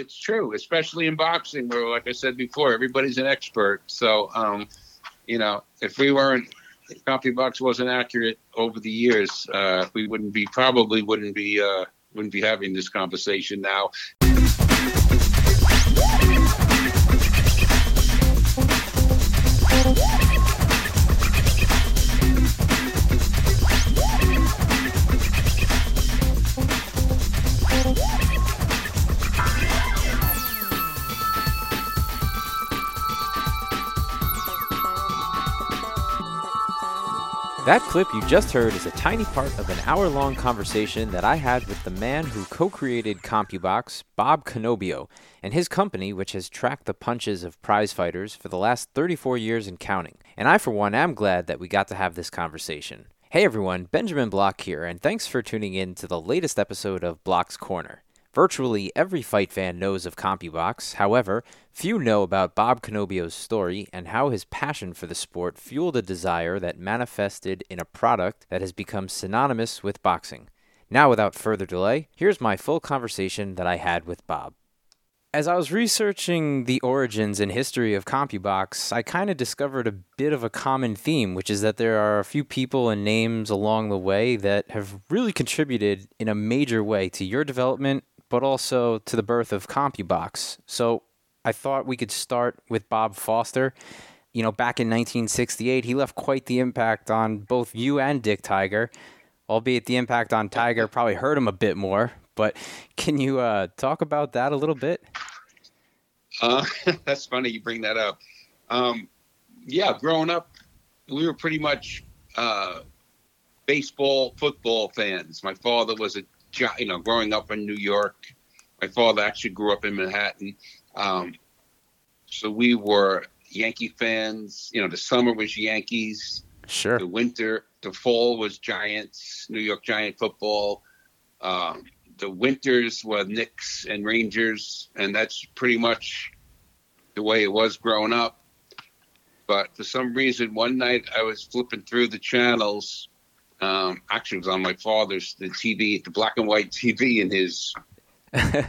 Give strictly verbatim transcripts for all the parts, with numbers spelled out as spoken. it's true, especially in boxing, where, like I said before, everybody's an expert. So, um, you know, if we weren't, if CompuBox wasn't accurate over the years, uh, we wouldn't be, probably wouldn't be, uh, wouldn't be having this conversation now. That clip you just heard is a tiny part of an hour-long conversation that I had with the man who co-created CompuBox, Bob Cannobio, and his company, which has tracked the punches of prize fighters for the last thirty-four years and counting. And I, for one, am glad that we got to have this conversation. Hey everyone, Benjamin Block here, and thanks for tuning in to the latest episode of Block's Corner. Virtually every fight fan knows of CompuBox, however, few know about Bob Cannobio's story and how his passion for the sport fueled a desire that manifested in a product that has become synonymous with boxing. Now, without further delay, here's my full conversation that I had with Bob. As I was researching the origins and history of CompuBox, I kind of discovered a bit of a common theme, which is that there are a few people and names along the way that have really contributed in a major way to your development, but also to the birth of CompuBox. So I thought we could start with Bob Foster. You know, back in nineteen sixty-eight, he left quite the impact on both you and Dick Tiger, albeit the impact on Tiger probably hurt him a bit more. But can you uh, talk about that a little bit? Uh, that's funny you bring that up. Um, yeah, growing up, we were pretty much uh, baseball, football fans. My father was a You know, growing up in New York, my father actually grew up in Manhattan. Um, so we were Yankee fans. You know, the summer was Yankees. Sure. The winter, the fall was Giants, New York Giant football. Um, the winters were Knicks and Rangers. And that's pretty much the way it was growing up. But for some reason, one night I was flipping through the channels. Um, actually, it was on my father's the T V, the black and white T V in his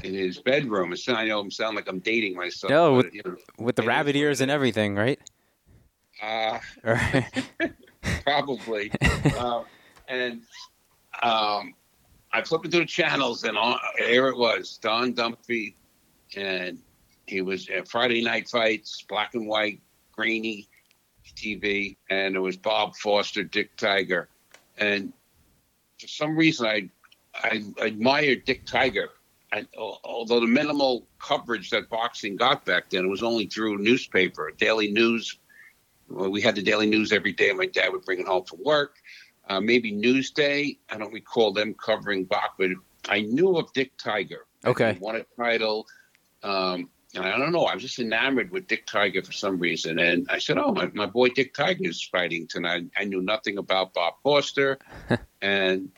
in his bedroom. It's, I know I'm sound like I'm dating myself. No, with, you know, with the rabbit ears like, and everything, right? Uh, probably. uh, and um, I flipped through the channels, and on, there it was, Don Dumphy, and he was at Friday Night Fights, black and white, grainy T V, and it was Bob Foster, Dick Tiger. And for some reason, I I admired Dick Tiger. And although the minimal coverage that boxing got back then, it was only through newspaper, daily news. We had the daily news every day. My dad would bring it home from work. Uh, maybe Newsday. I don't recall them covering boxing. I knew of Dick Tiger. Okay. He won a title. Um, and I don't know. I was just enamored with Dick Tiger for some reason. And I said, oh, my, my boy Dick Tiger is fighting tonight. I knew nothing about Bob Foster. And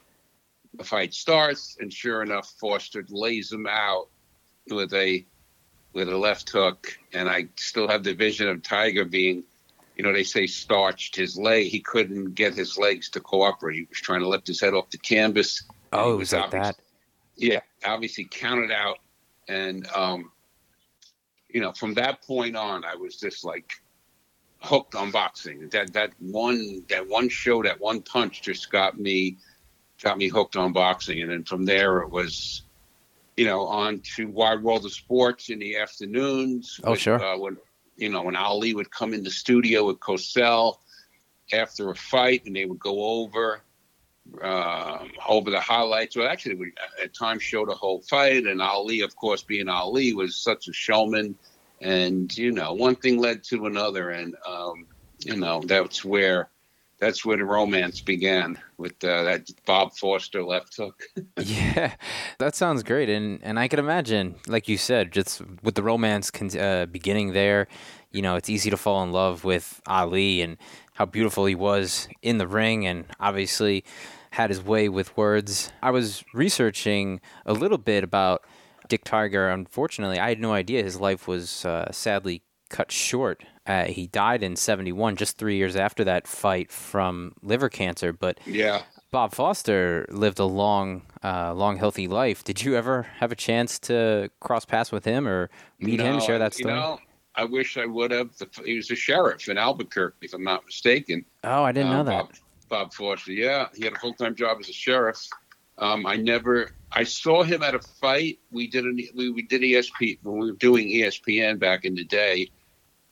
the fight starts. And sure enough, Foster lays him out with a with a left hook. And I still have the vision of Tiger being, you know, they say starched his leg. He couldn't get his legs to cooperate. He was trying to lift his head off the canvas. Oh, it was like that. Yeah, obviously counted out. And, um, you know, from that point on, I was just like hooked on boxing. That that one that one show, that one punch, just got me got me hooked on boxing. And then from there, it was, you know, on to Wide World of Sports in the afternoons. Oh, with, sure. Uh, when you know, when Ali would come in the studio with Cosell after a fight, and they would go over um, over the highlights. Well, actually, we at times showed the whole fight, and Ali, of course, being Ali, was such a showman. And, you know, one thing led to another. And, um, you know, that's where, that's where the romance began with uh, that Bob Foster left hook. Yeah, that sounds great. And, and I can imagine, like you said, just with the romance con- uh, beginning there, you know, it's easy to fall in love with Ali and how beautiful he was in the ring, and obviously had his way with words. I was researching a little bit about Dick Tiger. Unfortunately, I had no idea his life was uh, sadly cut short. Uh, he died in seventy-one, just three years after that fight, from liver cancer. But yeah, Bob Foster lived a long, uh, long, healthy life. Did you ever have a chance to cross paths with him or meet no, him, share that story? You know, I wish I would have. He was a sheriff in Albuquerque, if I'm not mistaken. Oh, I didn't um, know that. Bob, Bob Foster, yeah. He had a full-time job as a sheriff. Um, I never – I saw him at a fight. We did an, we, we did E S P – when we were doing E S P N back in the day,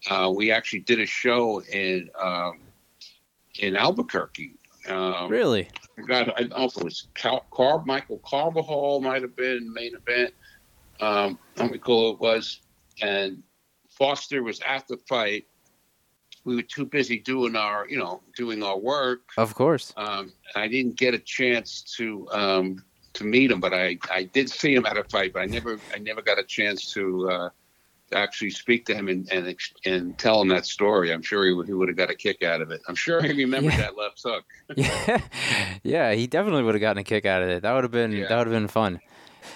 uh, we actually did a show in um, in Albuquerque. Um, really? God, I also was Cal, Car, Michael Carvajal might have been main event. Um, I don't recall who it was. And Foster was at the fight. We were too busy doing our, you know, doing our work. Of course. Um, I didn't get a chance to um, to meet him, but I, I did see him at a fight. But I never I never got a chance to uh, actually speak to him and, and and tell him that story. I'm sure he would he would have got a kick out of it. I'm sure he remembered yeah. that left hook. yeah, yeah, he definitely would have gotten a kick out of it. That would have been yeah. that would have been fun.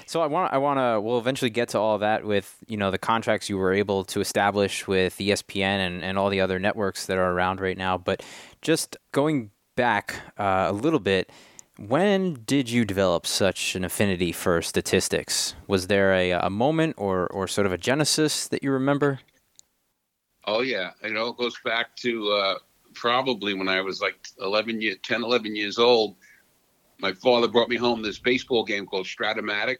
So I want I want to we'll eventually get to all that with, you know, the contracts you were able to establish with E S P N and, and all the other networks that are around right now. But just going back uh, a little bit, when did you develop such an affinity for statistics? Was there a, a moment or, or sort of a genesis that you remember? Oh, yeah. You know, it goes back to uh, probably when I was like eleven, year, ten, eleven years old. My father brought me home this baseball game called Stratomatic,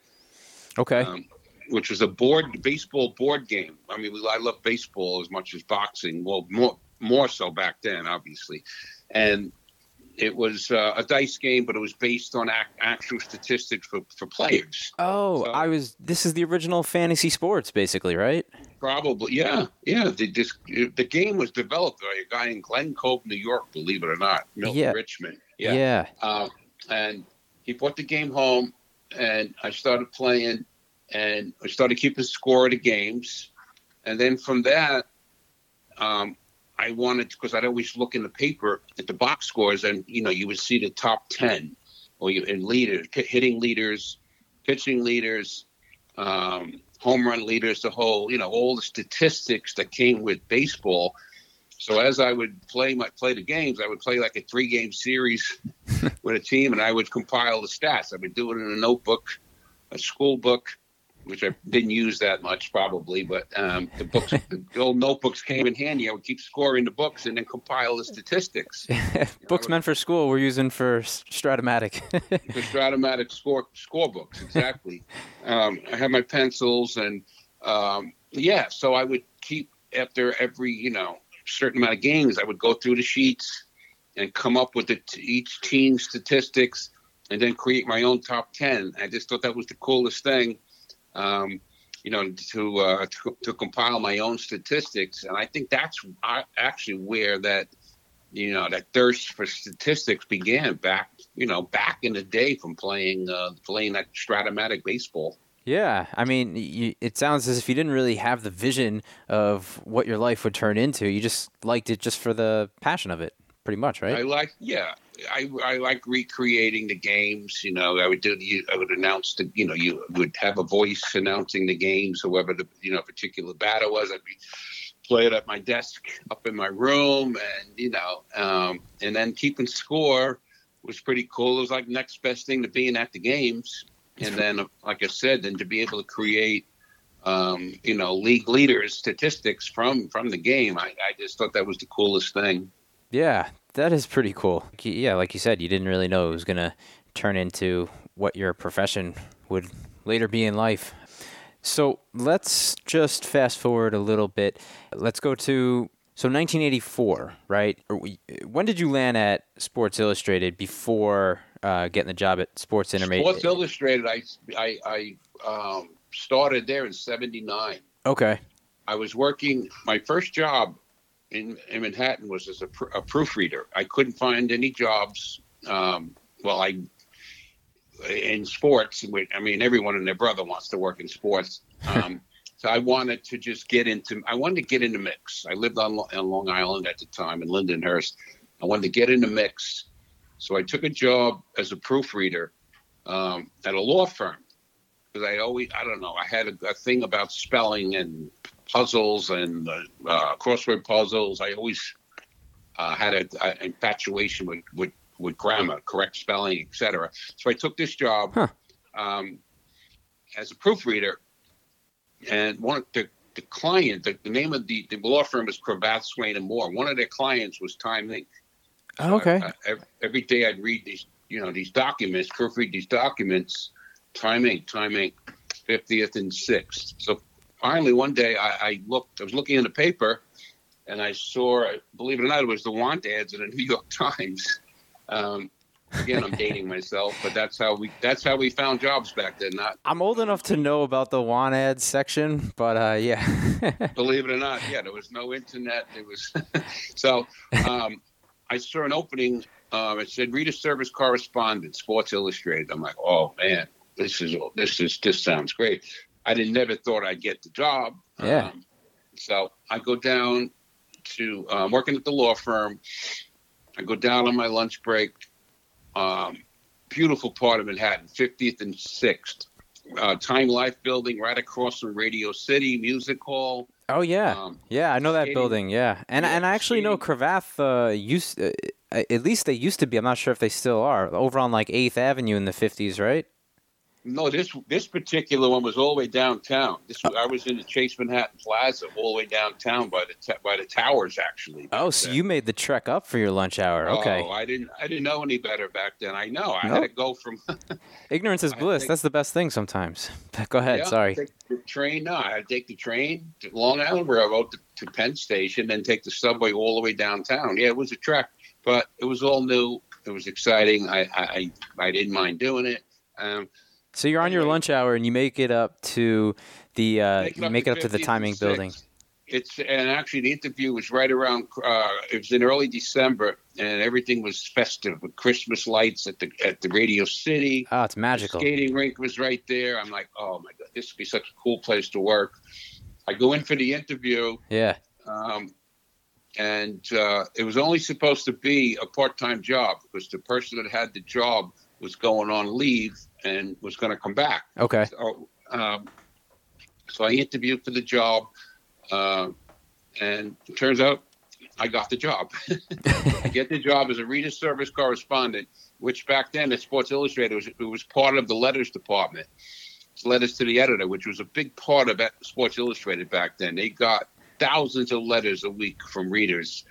okay, um, which was a board baseball board game. I mean, we, I love baseball as much as boxing. Well, more more so back then, obviously. And it was uh, a dice game, but it was based on ac- actual statistics for, for players. Oh, so, I was. This is the original fantasy sports, basically, right? Probably, yeah, yeah. The, this, the game was developed by a guy in Glen Cove, New York. Believe it or not, Milton yeah. Richmond. Yeah. yeah. Uh, And he brought the game home, and I started playing, and I started keeping score of the games. And then from that, um, I wanted, because I'd always look in the paper at the box scores, and, you know, you would see the top ten, or you in leaders, hitting leaders, pitching leaders, um, home run leaders, the whole, you know, all the statistics that came with baseball. So as I would play my play the games, I would play like a three-game series with a team, and I would compile the stats. I would do it in a notebook, a school book, which I didn't use that much probably, but um, the books, the old notebooks came in handy. I would keep scoring the books and then compile the statistics. You know, books would, meant for school we're using for Stratomatic. For Stratomatic score score books, exactly. um, I had my pencils, and um, yeah, so I would keep after every, you know, certain amount of games, I would go through the sheets and come up with the t- each team statistics and then create my own top ten. I just thought that was the coolest thing, um, you know, to, uh, to to compile my own statistics. And I think that's actually where that, you know, that thirst for statistics began back, you know, back in the day from playing, uh, playing that Stratomatic baseball. Yeah, I mean, you, it sounds as if you didn't really have the vision of what your life would turn into. You just liked it just for the passion of it, pretty much, right? I like, yeah, I I like recreating the games. You know, I would do, I would announce the, you know, you would have a voice announcing the games, whoever the, you know, particular batter was. I'd be play it at my desk, up in my room, and you know, um, and then keeping score was pretty cool. It was like next best thing to being at the games. And then, like I said, then to be able to create, um, you know, league leaders statistics from, from the game, I, I just thought that was the coolest thing. Yeah, that is pretty cool. Yeah, like you said, you didn't really know it was going to turn into what your profession would later be in life. So let's just fast forward a little bit. Let's go to, so nineteen eighty-four, right? When did you land at Sports Illustrated before... Uh, getting the job at Sports Information? Sports Illustrated, I, I, I um, started there in seventy-nine. Okay. I was working, my first job in, in Manhattan was as a, pr- a proofreader. I couldn't find any jobs, um, well, I, in sports. I mean, everyone and their brother wants to work in sports. Um, so I wanted to just get into, I wanted to get in the mix. I lived on, on Long Island at the time in Lindenhurst. I wanted to get in the mix. So I took a job as a proofreader um, at a law firm because I always, I don't know, I had a, a thing about spelling and puzzles and uh, uh, crossword puzzles. I always uh, had an infatuation with, with with grammar, correct spelling, et cetera. So I took this job huh. um, as a proofreader, and one of the, the client, the, the name of the, the law firm is Cravath, Swain and Moore. One of their clients was Time Incorporated. Oh, okay. Uh, I, every day I'd read these, you know, these documents, proofread these documents. Time Incorporated, Time Incorporated, fiftieth and sixth. So finally, one day I, I looked. I was looking in the paper, and I saw, believe it or not, it was the want ads in the New York Times. Um, again, I'm dating myself, but that's how we that's how we found jobs back then. Not I'm old enough to know about the want ads section, but uh, yeah. Believe it or not, yeah, there was no internet. It was so. Um, I saw an opening. Um, it said reader service correspondent, Sports Illustrated. I'm like, oh man, this is this is this sounds great. I didn't never thought I'd get the job. Yeah. Um, so I go down to um, working at the law firm. I go down on my lunch break. Um, beautiful part of Manhattan, fiftieth and sixth. Uh, Time Life building right across from Radio City Music Hall. Oh yeah, um, yeah, I know that skating, building. Yeah, and yeah, and I actually skating. know Cravath. Uh, used uh, at least they used to be. I'm not sure if they still are. Over on like eighth Avenue in the fifties, right? No, this this particular one was all the way downtown. This was, I was in the Chase Manhattan Plaza, all the way downtown by the t- by the towers, actually. Oh, so then. You made the trek up for your lunch hour? Okay. Oh, I didn't I didn't know any better back then. I know I nope. had to go from ignorance is bliss. Take, That's the best thing sometimes. Go ahead. Yeah, sorry. Take the train. No, I had to take the train to Long Island Railroad to, to Penn Station, then take the subway all the way downtown. Yeah, it was a trek, but it was all new. It was exciting. I I, I didn't mind doing it. Um, So you're on your lunch hour, and you make it up to the uh, make it up, make to, it up to the Time Incorporated building. It's and actually the interview was right around. Uh, it was in early December, and everything was festive with Christmas lights at the at the Radio City. Oh, it's magical! The skating rink was right there. I'm like, oh my god, this would be such a cool place to work. I go in for the interview. Yeah. Um, and uh, it was only supposed to be a part-time job because the person that had the job was going on leave and was going to come back. Okay. So, um, so I interviewed for the job, uh, and it turns out I got the job. I get the job as a reader service correspondent, which back then at Sports Illustrated, was, it was part of the letters department. It's letters to the editor, which was a big part of Sports Illustrated back then. They got thousands of letters a week from readers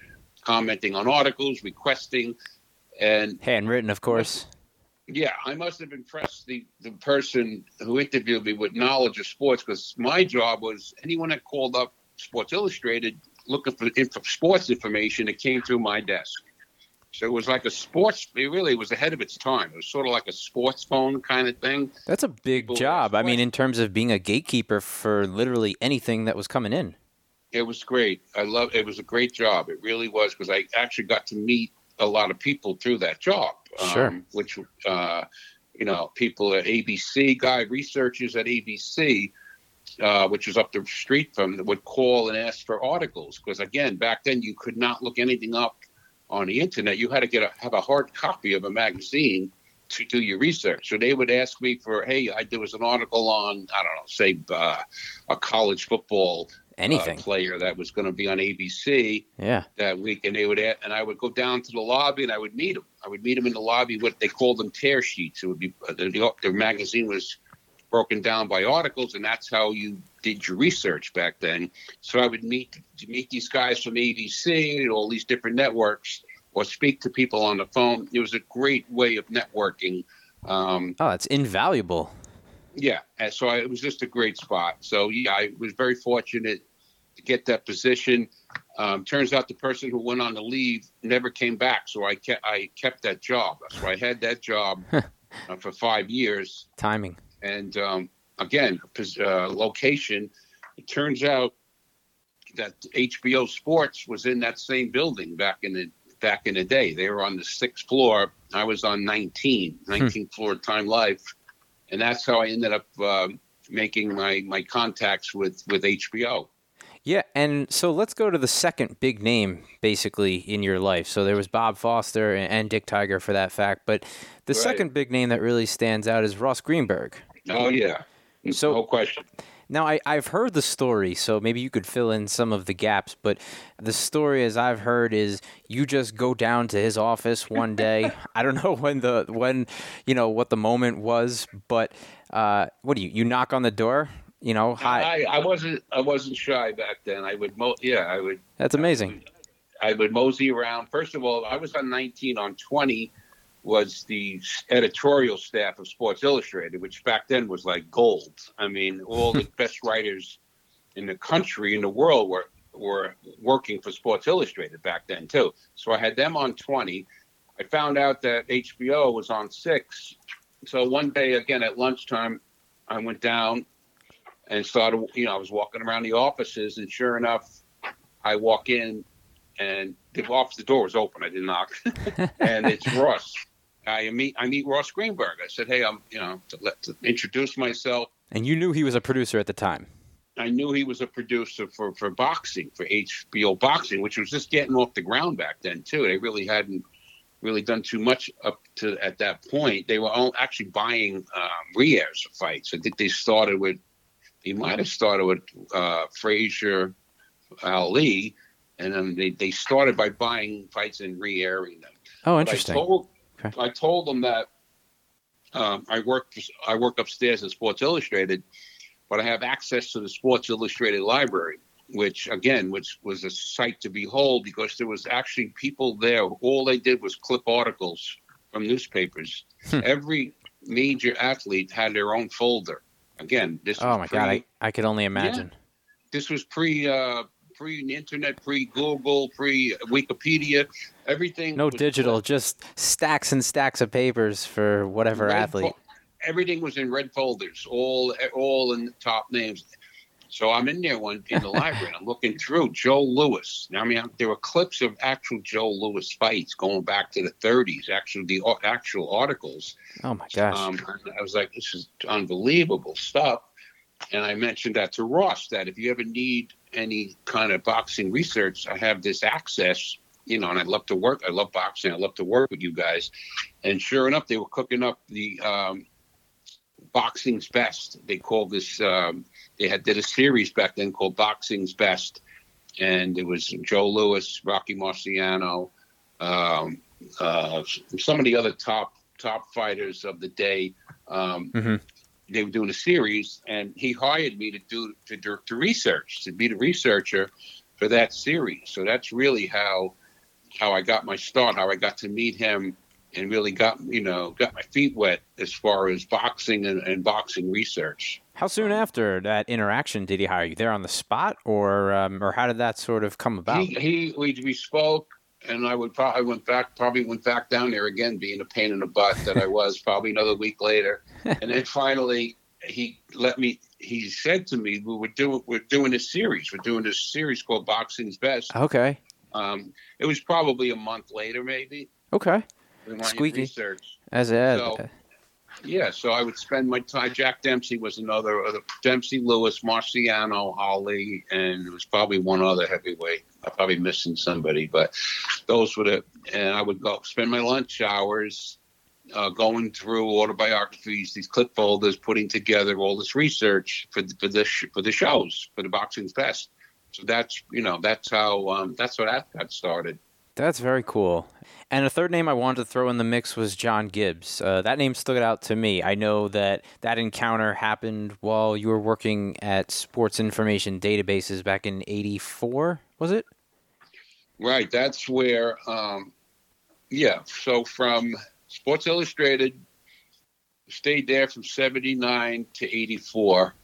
commenting on articles, requesting. And handwritten, of course. Yeah, I must have impressed the, the person who interviewed me with knowledge of sports because my job was anyone that called up Sports Illustrated looking for info, sports information that came through my desk. So it was like a sports – it really was ahead of its time. It was sort of like a sports phone kind of thing. That's a big People job. I mean, in terms of being a gatekeeper for literally anything that was coming in. It was great. I love. It was a great job. It really was because I actually got to meet a lot of people through that job. Um, sure. Which, uh, you know, people at A B C, guy researchers at A B C, uh, which was up the street from them, would call and ask for articles. Because, again, back then you could not look anything up on the Internet. You had to get a, have a hard copy of a magazine to do your research. So they would ask me for, hey, I, there was an article on, I don't know, say uh, a college football anything uh, player that was going to be on A B C yeah. that week, and they would add, and I would go down to the lobby and I would meet them. I would meet them in the lobby. What they called them tear sheets. It would be uh, the, the magazine was broken down by articles, and that's how you did your research back then. So I would meet to meet these guys from A B C and all these different networks, or speak to people on the phone. It was a great way of networking. Um, oh, it's invaluable. Yeah, so I, it was just a great spot. So, yeah, I was very fortunate to get that position. Um, turns out the person who went on to leave never came back, so I kept, I kept that job. So I had that job uh, for five years. Timing. And, um, again, uh, location. It turns out that H B O Sports was in that same building back in the back in the day. They were on the sixth floor. I was on nineteen, nineteenth floor of Time Life. And that's how I ended up uh, making my, my contacts with, with H B O. Yeah, and so let's go to the second big name, basically, in your life. So there was Bob Foster and Dick Tiger for that fact. But the right. second big name that really stands out is Ross Greenberg. Oh, yeah. So, no question. Now, I, I've heard the story, so maybe you could fill in some of the gaps, but the story, as I've heard, is you just go down to his office one day. I don't know when the when you know what the moment was, but uh, what do you you knock on the door? You know, hi. I, I wasn't I wasn't shy back then. I would mo- yeah, I would. That's amazing. I would, I would mosey around. First of all, I was on nineteen. On twenty was the editorial staff of Sports Illustrated, which back then was like gold. I mean, all the best writers in the country, in the world, were were working for Sports Illustrated back then, too. So I had them on twenty. I found out that H B O was on six. So one day, again, at lunchtime, I went down and started, you know, I was walking around the offices, and sure enough, I walk in, and the office, the door was open. I didn't knock. And it's Ross. I meet I meet Ross Greenberg. I said, "Hey, I'm you know to, let, to introduce myself." And you knew he was a producer at the time. I knew he was a producer for, for boxing, for H B O Boxing, which was just getting off the ground back then too. They really hadn't really done too much up to at that point. They were all actually buying um, re-airs of fights. I think they started with he might have started with uh, Frazier, Ali, and then they, they started by buying fights and re-airing them. Oh, interesting. I told them that um, I work I work upstairs at Sports Illustrated, but I have access to the Sports Illustrated library, which, again, which was a sight to behold because there was actually people there. All they did was clip articles from newspapers. Hmm. Every major athlete had their own folder. Again, this oh, was my pre, God. I, I could only imagine. Yeah, this was pre, uh, pre-internet, pre-Google, pre-Wikipedia, everything. No digital, fo- just stacks and stacks of papers for whatever red athlete. Fo- everything was in red folders, all all in the top names. So I'm in there one in the library, and I'm looking through Joe Louis. Now, I mean, there were clips of actual Joe Louis fights going back to the thirties, actually the actual articles. Oh, my gosh. Um, I was like, this is unbelievable stuff. And I mentioned that to Ross, that if you ever need any kind of boxing research, I have this access, you know, and I'd love to work. I love boxing. I love to work with you guys. And sure enough, they were cooking up the um, Boxing's Best. They called this, um, they had did a series back then called Boxing's Best. And it was Joe Louis, Rocky Marciano, um, uh, some of the other top, top fighters of the day. Um, mm-hmm. They were doing a series, and he hired me to do to do to research, to be the researcher for that series. So that's really how how I got my start, how I got to meet him, and really got you know got my feet wet as far as boxing and, and boxing research. How soon after that interaction did he hire you? There on the spot, or um, or how did that sort of come about? He, he we, we spoke. And I would probably went back, probably went back down there again, being a pain in the butt that I was probably another week later. And then finally, he let me, he said to me, we were doing, we're doing this series. We're doing this series called Boxing's Best. Okay. Um, it was probably a month later, maybe. Okay. Squeaky. Research. As a, so, yeah. So I would spend my time. Jack Dempsey was another, other, Dempsey, Lewis, Marciano, Holly, and it was probably one other heavyweight. I'm probably missing somebody, but those were the, and I would go spend my lunch hours uh, going through autobiographies, these clip folders, putting together all this research for the, for the, for the shows, for the Boxing's Best. So that's, you know, that's how, um, that's how that got started. That's very cool. And a third name I wanted to throw in the mix was John Gibbs. Uh, that name stood out to me. I know that that encounter happened while you were working at Sports Information Databases back in eighty-four, was it? Right. That's where, um, yeah. So from Sports Illustrated, stayed there from seventy-nine to eighty-four.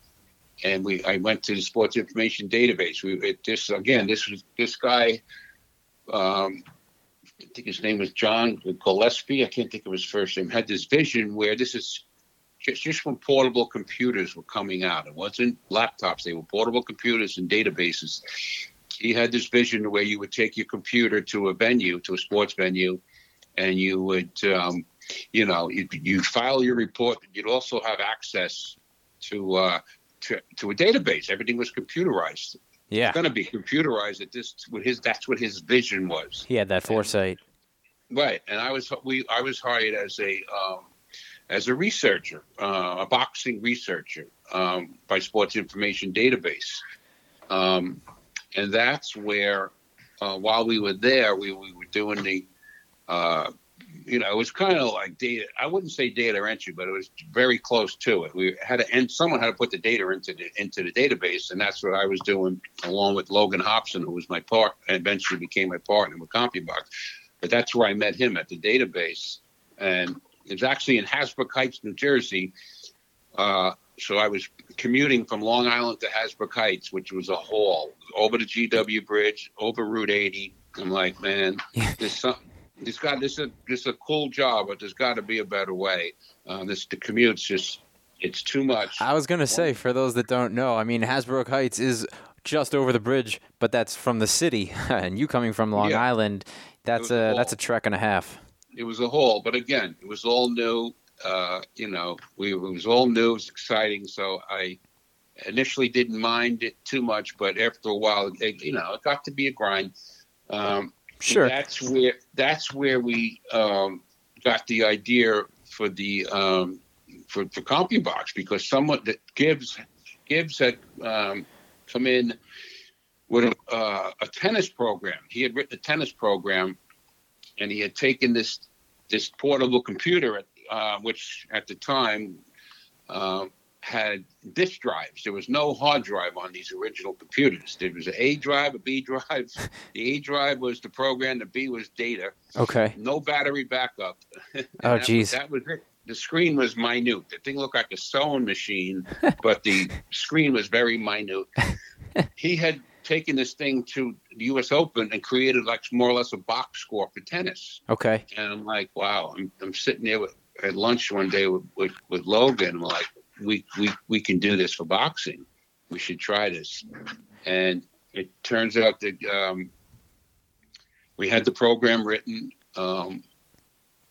And we, I went to the Sports Information Database. We, it, this, again, this was this guy... Um, I think his name was John Gillespie. I can't think of his first name. Had this vision where this is just, just when portable computers were coming out. It wasn't laptops. They were portable computers and databases. He had this vision where you would take your computer to a venue, to a sports venue, and you would, um, you know, you'd, you'd file your report. You'd also have access to, uh, to, to a database. Everything was computerized. Yeah, it's going to be computerized. At this, with his, that's what his vision was. He had that foresight, and, right? And I was we I was hired as a um, as a researcher, uh, a boxing researcher. um, by Sports Information Database. Um, and that's where, uh, while we were there, we, we were doing the, uh, you know, it was kind of like data. I wouldn't say data entry, but it was very close to it. We had to, and someone had to put the data into the, into the database. And that's what I was doing along with Logan Hobson, who was my partner and eventually became my partner with CompuBox. But that's where I met him, at the database. And it was actually in Hasbrouck Heights, New Jersey. Uh, so I was commuting from Long Island to Hasbrouck Heights, which was a haul, over the G W Bridge, over Route eighty. I'm like, man, there's something. It's got this a this a cool job, but there's got to be a better way. Um, this the commute's just it's too much. I was gonna say, for those that don't know, I mean, Hasbrouck Heights is just over the bridge, but that's from the city, and you coming from Long yeah. Island, that's a, a that's a trek and a half. It was a haul, but again, it was all new. Uh, you know, we it was all new. It was exciting, so I initially didn't mind it too much, but after a while, it, you know, it got to be a grind. Um, Sure. That's where that's where we um, got the idea for the um, for, for CompuBox, because someone that Gibbs Gibbs had um, come in with a, uh, a tennis program. He had written a tennis program, and he had taken this this portable computer, at, uh, which at the time uh, had disk drives. There was no hard drive on these original computers. There was an A drive, a B drive. The A drive was the program, the B was data. Okay. No battery backup. Oh, geez. That was it. The screen was minute. The thing looked like a sewing machine, but the screen was very minute. He had taken this thing to the U S Open and created like more or less a box score for tennis. Okay. And I'm like, wow. I'm, I'm sitting there with, at lunch one day with, with, with Logan, and we're like, We, we we can do this for boxing. We should try this. And it turns out that um, we had the program written um,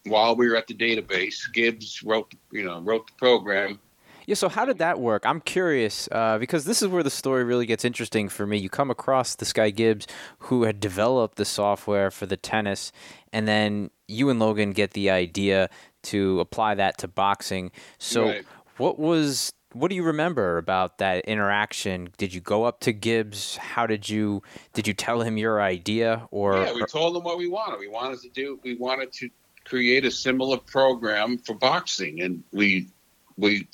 while we were at the database. Gibbs wrote, you know, wrote the program. Yeah. So how did that work? I'm curious uh, because this is where the story really gets interesting for me. You come across this guy Gibbs, who had developed the software for the tennis, and then you and Logan get the idea to apply that to boxing. So. Right. What was what do you remember about that interaction? Did you go up to Gibbs? How did you did you tell him your idea? Or yeah, we told him what we wanted. We wanted to do we wanted to create a similar program for boxing, and we we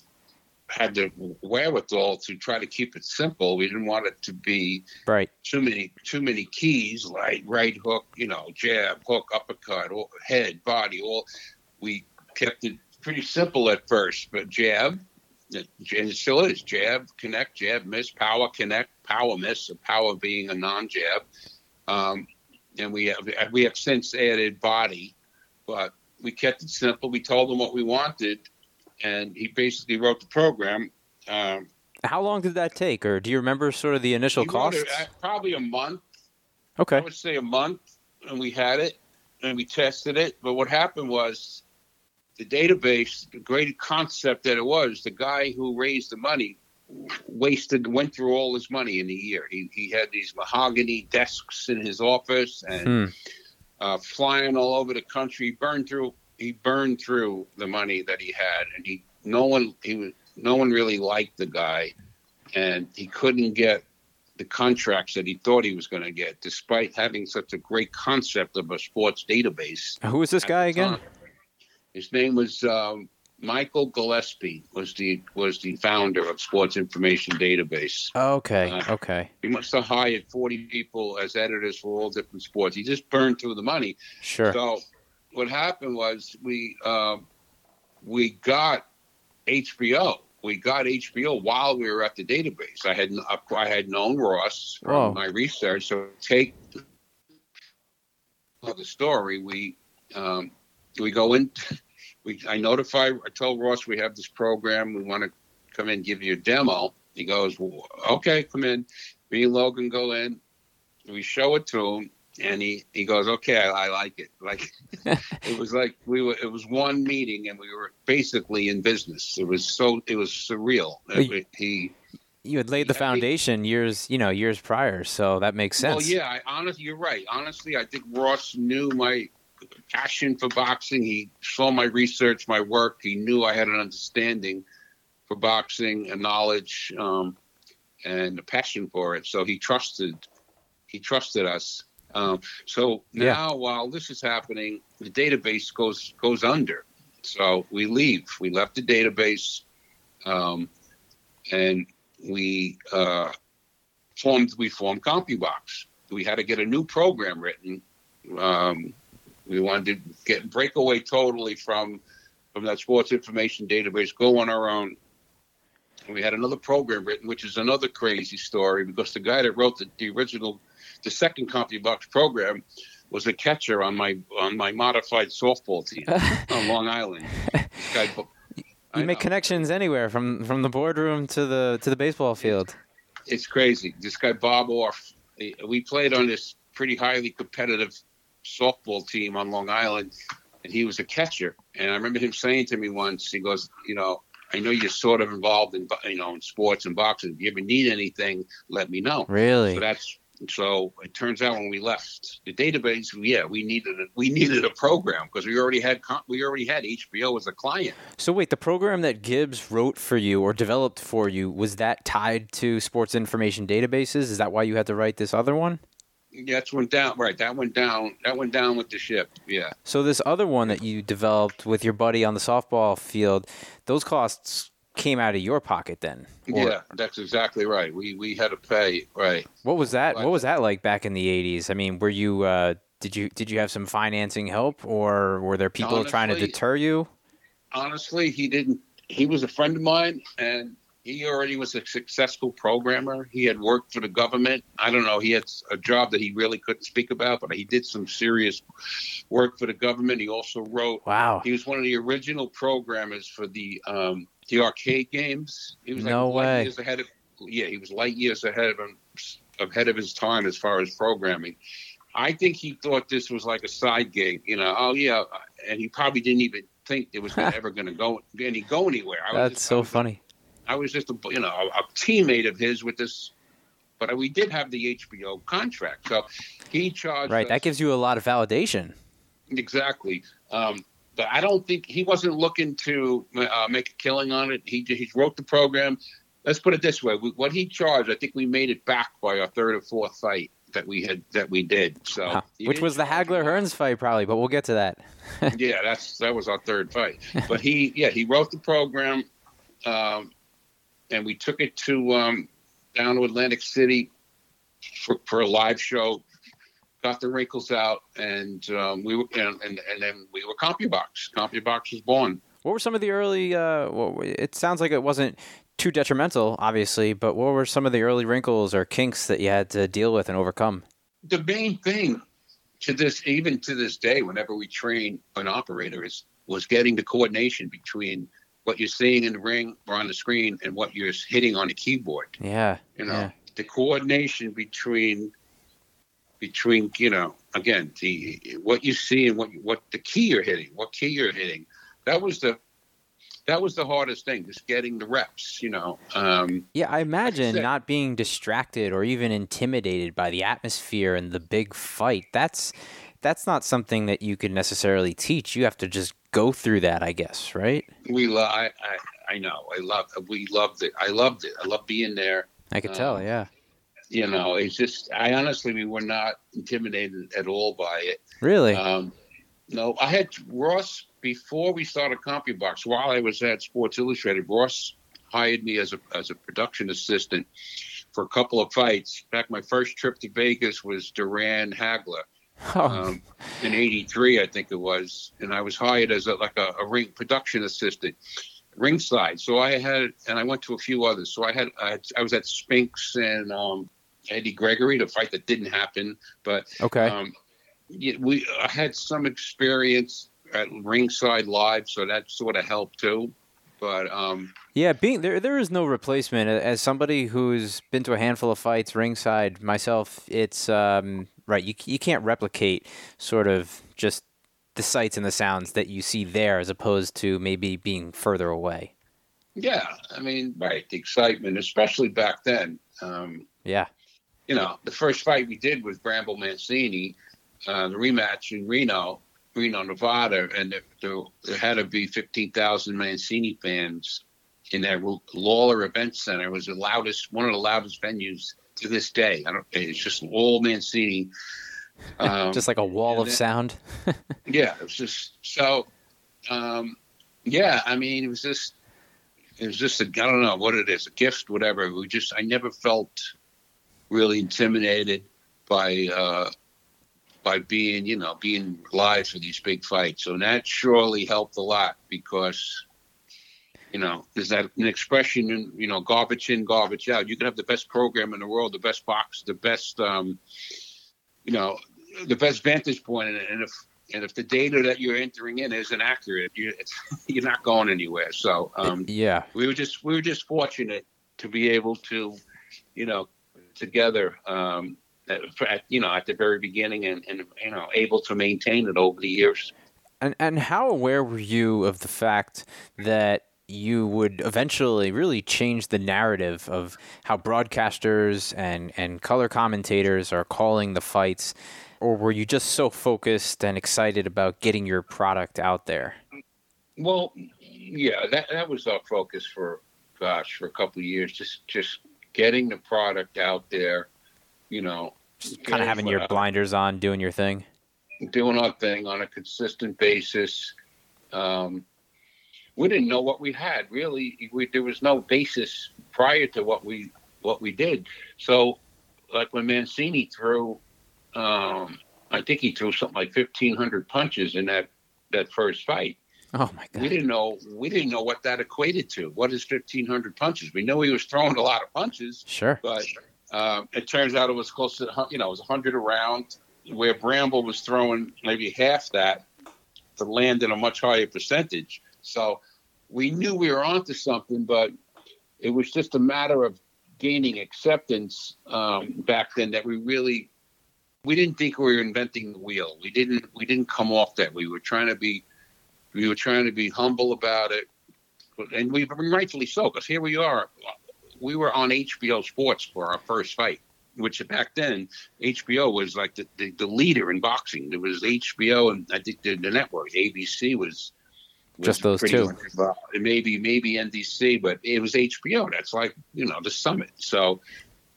had the wherewithal to try to keep it simple. We didn't want it to be right. too many too many keys like right hook, you know, jab, hook, uppercut, all, head, body. All we kept it pretty simple at first, but jab, and it still is, jab, connect, jab, miss, power, connect, power, miss, the power being a non-jab. Um, and we have, we have since added body, but we kept it simple. We told him what we wanted, and he basically wrote the program. Um, How long did that take, or do you remember sort of the initial cost? Probably a month. Okay. I would say a month, and we had it, and we tested it. But what happened was, the database, the great concept that it was, the guy who raised the money wasted, went through all his money in a year. He he had these mahogany desks in his office and hmm. uh, flying all over the country. Burned through, he burned through the money that he had, and he no one he was no one really liked the guy, and he couldn't get the contracts that he thought he was going to get, despite having such a great concept of a sports database. Who is this guy again? Time. His name was um, Michael Gillespie. Was the was the founder of Sports Information Database. Okay, uh, okay. He must have hired forty people as editors for all different sports. He just burned through the money. Sure. So what happened was we uh, we got H B O. We got H B O while we were at the database. I had I had known Ross from oh. my research. So take the story. We um, we go in. We, I notify, I told Ross we have this program. We want to come in, give you a demo. He goes, well, okay, come in. Me and Logan go in. We show it to him, and he, he goes, okay, I, I like it. Like it was like we were. It was one meeting, and we were basically in business. It was so it was surreal. It, he. You had laid the foundation years, you know, years prior, so that makes sense. Well, yeah, I, honest, you're right. Honestly, I think Ross knew my passion for boxing. He saw my research, my work. He knew I had an understanding for boxing and knowledge um, and a passion for it. So he trusted, he trusted us. Um, so now, yeah. while this is happening, the database goes goes under. So we leave. We left the database, um, and we uh, formed. We formed CompuBox. We had to get a new program written. Um, we wanted to get break away totally from from that sports information database. Go on our own. And we had another program written, which is another crazy story, because the guy that wrote the, the original. The second CompuBox program was a catcher on my on my modified softball team on Long Island. I, you I make know. connections anywhere from, from the boardroom to the to the baseball field. It's, it's crazy. This guy Bob Orff. We played on this pretty highly competitive softball team on Long Island, and he was a catcher. And I remember him saying to me once, he goes, "You know, I know you're sort of involved in you know in sports and boxing. If you ever need anything, let me know." Really? So that's. So it turns out when we left the database, yeah, we needed a, we needed a program because we already had we already had H B O as a client. So wait, the program that Gibbs wrote for you or developed for you, was that tied to sports information databases? Is that why you had to write this other one? Yeah, that went down. Right, that went down. That went down with the ship. Yeah. So this other one that you developed with your buddy on the softball field, those costs came out of your pocket then. Or... Yeah, that's exactly right. We we had to pay, right. What was that? What was that like back in the eighties? I mean, were you uh, did you did you have some financing help, or were there people honestly, trying to deter you? Honestly, he didn't. He was a friend of mine, and he already was a successful programmer. He had worked for the government. I don't know. He had a job that he really couldn't speak about, but he did some serious work for the government. He also wrote. Wow. He was one of the original programmers for the. Um, The arcade games. He was like no light way. years ahead of. Yeah, he was light years ahead of him, ahead of his time as far as programming. I think he thought this was like a side gig, you know. Oh yeah, and he probably didn't even think it was ever going to go any go anywhere. I That's was just, so I was, funny. I was just a you know a, a teammate of his with this, but we did have the H B O contract, so he charged. Right, us. That gives you a lot of validation. Exactly. Um, But I don't think he wasn't looking to uh, make a killing on it. He he wrote the program. Let's put it this way: we, what he charged, I think we made it back by our third or fourth fight that we had that we did. So, wow. Which was the Hagler-Hearns fight, probably. But we'll get to that. yeah, that's that was our third fight. But he yeah he wrote the program, um, and we took it to um, down to Atlantic City for, for a live show. Got the wrinkles out, and um, we were, and, and and then we were CompuBox. CompuBox was born. What were some of the early? Uh, well, it sounds like it wasn't too detrimental, obviously, but what were some of the early wrinkles or kinks that you had to deal with and overcome? The main thing to this, even to this day, whenever we train an operator, is was getting the coordination between what you're seeing in the ring or on the screen and what you're hitting on the keyboard. Yeah, you know yeah. the coordination between. Between you know again the what you see and what what the key you're hitting, what key you're hitting, that was the that was the hardest thing, just getting the reps. You know. Um, yeah, I imagine like I said, not being distracted or even intimidated by the atmosphere and the big fight. That's that's not something that you can necessarily teach. You have to just go through that, I guess, right? We lo- I, I I know I love we loved it. I loved it. I loved being there. I could um, tell. Yeah. You know, it's just, I honestly, we were not intimidated at all by it. Really? Um, no, I had Ross, before we started CompuBox, while I was at Sports Illustrated, Ross hired me as a as a production assistant for a couple of fights. In fact, my first trip to Vegas was Duran Hagler oh. um, in eighty-three, I think it was. And I was hired as a, like a, a ring production assistant. Ringside, so I had, and I went to a few others. So I had, I, I was at Spinks and um, Eddie Gregory, the fight that didn't happen. But okay, um, we I had some experience at ringside live, so that sort of helped too. But um, yeah, being there, there is no replacement. As somebody who's been to a handful of fights ringside myself, it's um, right. You you can't replicate sort of just. The sights and the sounds that you see there as opposed to maybe being further away. Yeah. I mean, right. The excitement, especially back then. Um, yeah. You know, the first fight we did was Bramble Mancini, uh, the rematch in Reno, Reno, Nevada. And there, there had to be fifteen thousand Mancini fans in their Lawler Event Center was the loudest, one of the loudest venues to this day. I don't, it's just all Mancini. Um, just like a wall of then, sound. Yeah, it was just so. Um, yeah, I mean, it was just, it was just a, I don't know what it is, a gift, whatever. We just, I never felt really intimidated by uh, by being, you know, being live for these big fights. So that surely helped a lot because, you know, there's that an expression, you know, garbage in, garbage out. You can have the best program in the world, the best box, the best, um, you know, the best vantage point, and if and if the data that you're entering in isn't accurate, you, it's, you're not going anywhere. So um, yeah, we were just we were just fortunate to be able to, you know, together, um, at, you know, at the very beginning, and, and you know, able to maintain it over the years. And and how aware were you of the fact that you would eventually really change the narrative of how broadcasters and, and color commentators are calling the fights? Or were you just so focused and excited about getting your product out there? Well, yeah, that that was our focus for, gosh, for a couple of years, just just getting the product out there, you know. Just kind of having your blinders on, doing your thing. Doing our thing on a consistent basis. Um We didn't know what we had, really. We, there was no basis prior to what we what we did. So, like when Mancini threw, um, I think he threw something like fifteen hundred punches in that, that first fight. Oh my God! We didn't know we didn't know what that equated to. What is fifteen hundred punches? We know he was throwing a lot of punches. Sure. But um, it turns out it was close to, you know, it was a hundred a round, where Bramble was throwing maybe half that to land in a much higher percentage. So we knew we were onto something, but it was just a matter of gaining acceptance um, back then that we really, we didn't think we were inventing the wheel. We didn't, we didn't come off that. We were trying to be, we were trying to be humble about it. And we rightfully so, because here we are. We were on H B O Sports for our first fight, which back then H B O was like the, the, the leader in boxing. There was H B O and I think the, the network, A B C was, just those two. Maybe maybe N B C, but it was H B O. That's like, you know, the summit. So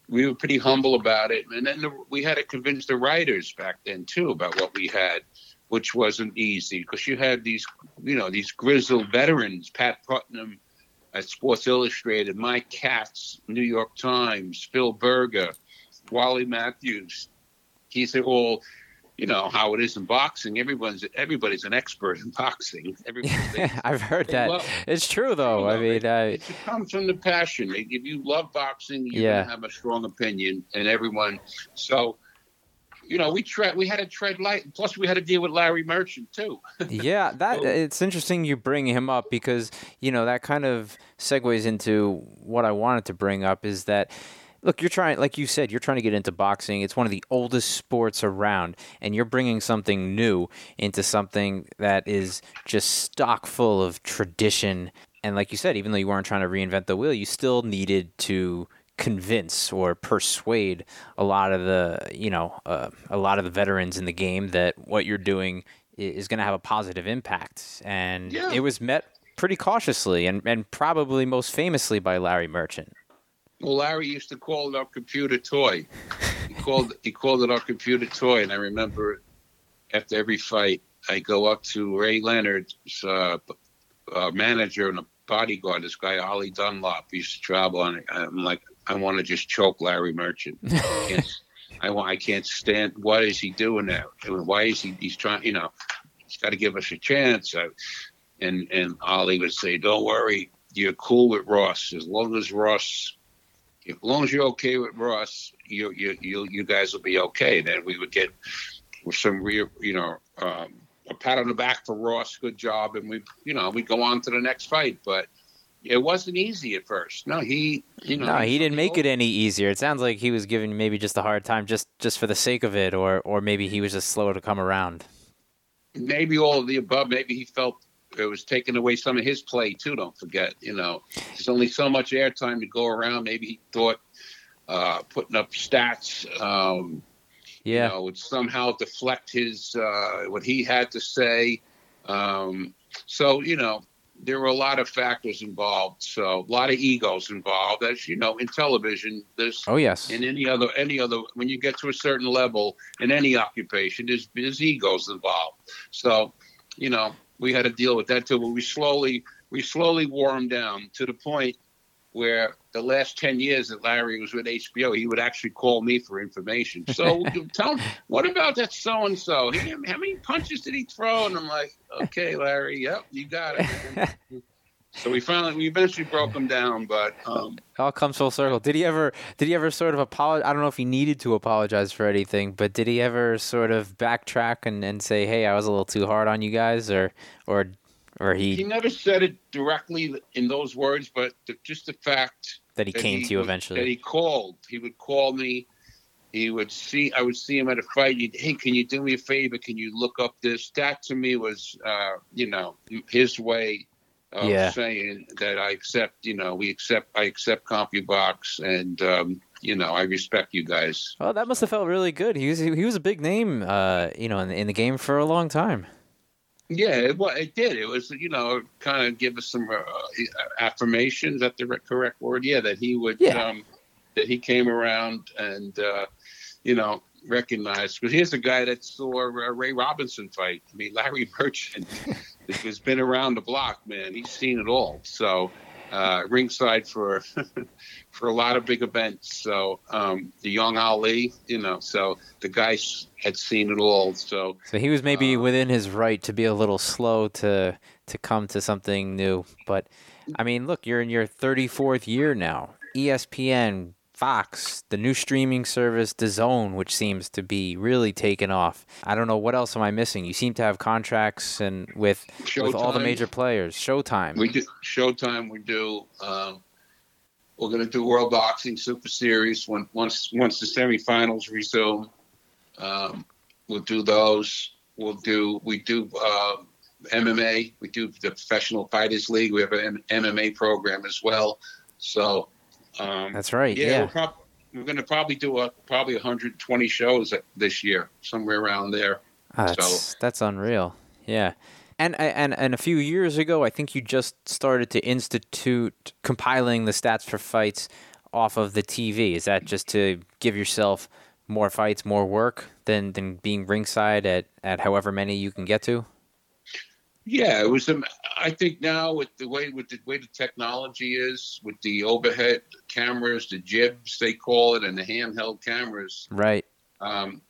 we were pretty humble about it. And then the, we had to convince the writers back then, too, about what we had, which wasn't easy because you had these, you know, these grizzled veterans, Pat Putnam at Sports Illustrated, Mike Katz, New York Times, Phil Berger, Wally Matthews. These are all... You know how it is in boxing. Everyone's everybody's an expert in boxing. Everybody's I've heard that. Love. It's true, though. I mean, it, I... it comes from the passion. If you love boxing, you yeah. have a strong opinion, and everyone. So, you know, we tread. We had to tread light. Plus, we had to deal with Larry Merchant too. yeah, that so, it's interesting you bring him up because you know that kind of segues into what I wanted to bring up is that. Look, you're trying, like you said, you're trying to get into boxing. It's one of the oldest sports around, and you're bringing something new into something that is just stock full of tradition. And like you said, even though you weren't trying to reinvent the wheel, you still needed to convince or persuade a lot of the, you know, uh, a lot of the veterans in the game that what you're doing is going to have a positive impact. And yeah. it was met pretty cautiously, and, and probably most famously by Larry Merchant. Well, Larry used to call it our computer toy. He called he called it our computer toy, and I remember after every fight, I go up to Ray Leonard's uh, uh, manager and a bodyguard. This guy Ollie Dunlop used to travel, and I'm like, I want to just choke Larry Merchant. I can't, I, I can't stand. Why is he doing that? I mean, why is he? He's trying. You know, he's got to give us a chance. I, and and Ollie would say, "Don't worry, you're cool with Ross as long as Ross." As long as you're okay with Ross, you you you you guys will be okay. Then we would get some real, you know, um, a pat on the back for Ross, good job, and we, you know, we go on to the next fight. But it wasn't easy at first. No, he, you know, no, he didn't make it any easier. It sounds like he was giving maybe just a hard time, just just for the sake of it, or or maybe he was just slower to come around. Maybe all of the above. Maybe he felt. It was taking away some of his play, too, don't forget. You know, there's only so much airtime to go around. Maybe he thought uh, putting up stats um, yeah. you know, would somehow deflect his uh, what he had to say. Um, so, you know, there were a lot of factors involved, so a lot of egos involved, as you know, in television. There's oh yes, in any other any other when you get to a certain level in any occupation, there's, there's egos involved. So, you know, we had to deal with that too. But we slowly we slowly wore him down to the point where the last ten years that Larry was with H B O, he would actually call me for information. So tell him, what about that so-and-so? He, how many punches did he throw? And I'm like, okay, Larry, yep, you got it. So we finally, we eventually broke him down, but um, it all comes full circle. Did he ever, did he ever sort of apologize? I don't know if he needed to apologize for anything, but did he ever sort of backtrack and, and say, hey, I was a little too hard on you guys, or, or, Or he, he never said it directly in those words, but the, just the fact that he that came he to you would, eventually. That he called. He would call me. He would see. I would see him at a fight. He'd, hey, can you do me a favor? Can you look up this? That to me was, uh, you know, his way of yeah. saying that I accept. You know, we accept. I accept CompuBox, and um, you know, I respect you guys. Well, that must have felt really good. He was he was a big name, uh, you know, in, in the game for a long time. Yeah, it, well, it did. It was, you know, kind of give us some uh, affirmation. Is that the correct word? Yeah, that he would, yeah. um, that he came around and, uh, you know, recognized. Because here's a guy that saw a Ray Robinson fight. I mean, Larry Merchant has been around the block, man. He's seen it all. So uh, ringside for for a lot of big events. So um, the young Ali, you know, so the guys had seen it all. So so he was maybe uh, within his right to be a little slow to to come to something new. But, I mean, look, you're in your thirty-fourth year now. E S P N, Fox, the new streaming service, D A Z N, which seems to be really taking off. I don't know. What else am I missing? You seem to have contracts and with, with all the major players. Showtime. We do, Showtime we do. Um, we're going to do World Boxing Super Series when, once, once the semifinals resume. Um, we'll do those. We'll do, we do uh, M M A. We do the Professional Fighters League. We have an M M A program as well. So, um, that's right. Yeah. yeah. We're, prob- we're going to probably do a, probably one hundred twenty shows this year, somewhere around there. Oh, that's, so that's unreal. Yeah. And, and and a few years ago, I think you just started to institute compiling the stats for fights off of the T V. Is that just to give yourself more fights, more work than, than being ringside at, at however many you can get to? Yeah, it was. Um, I think now with the way with the way the technology is, with the overhead cameras, the jibs they call it, and the handheld cameras. Right. Um,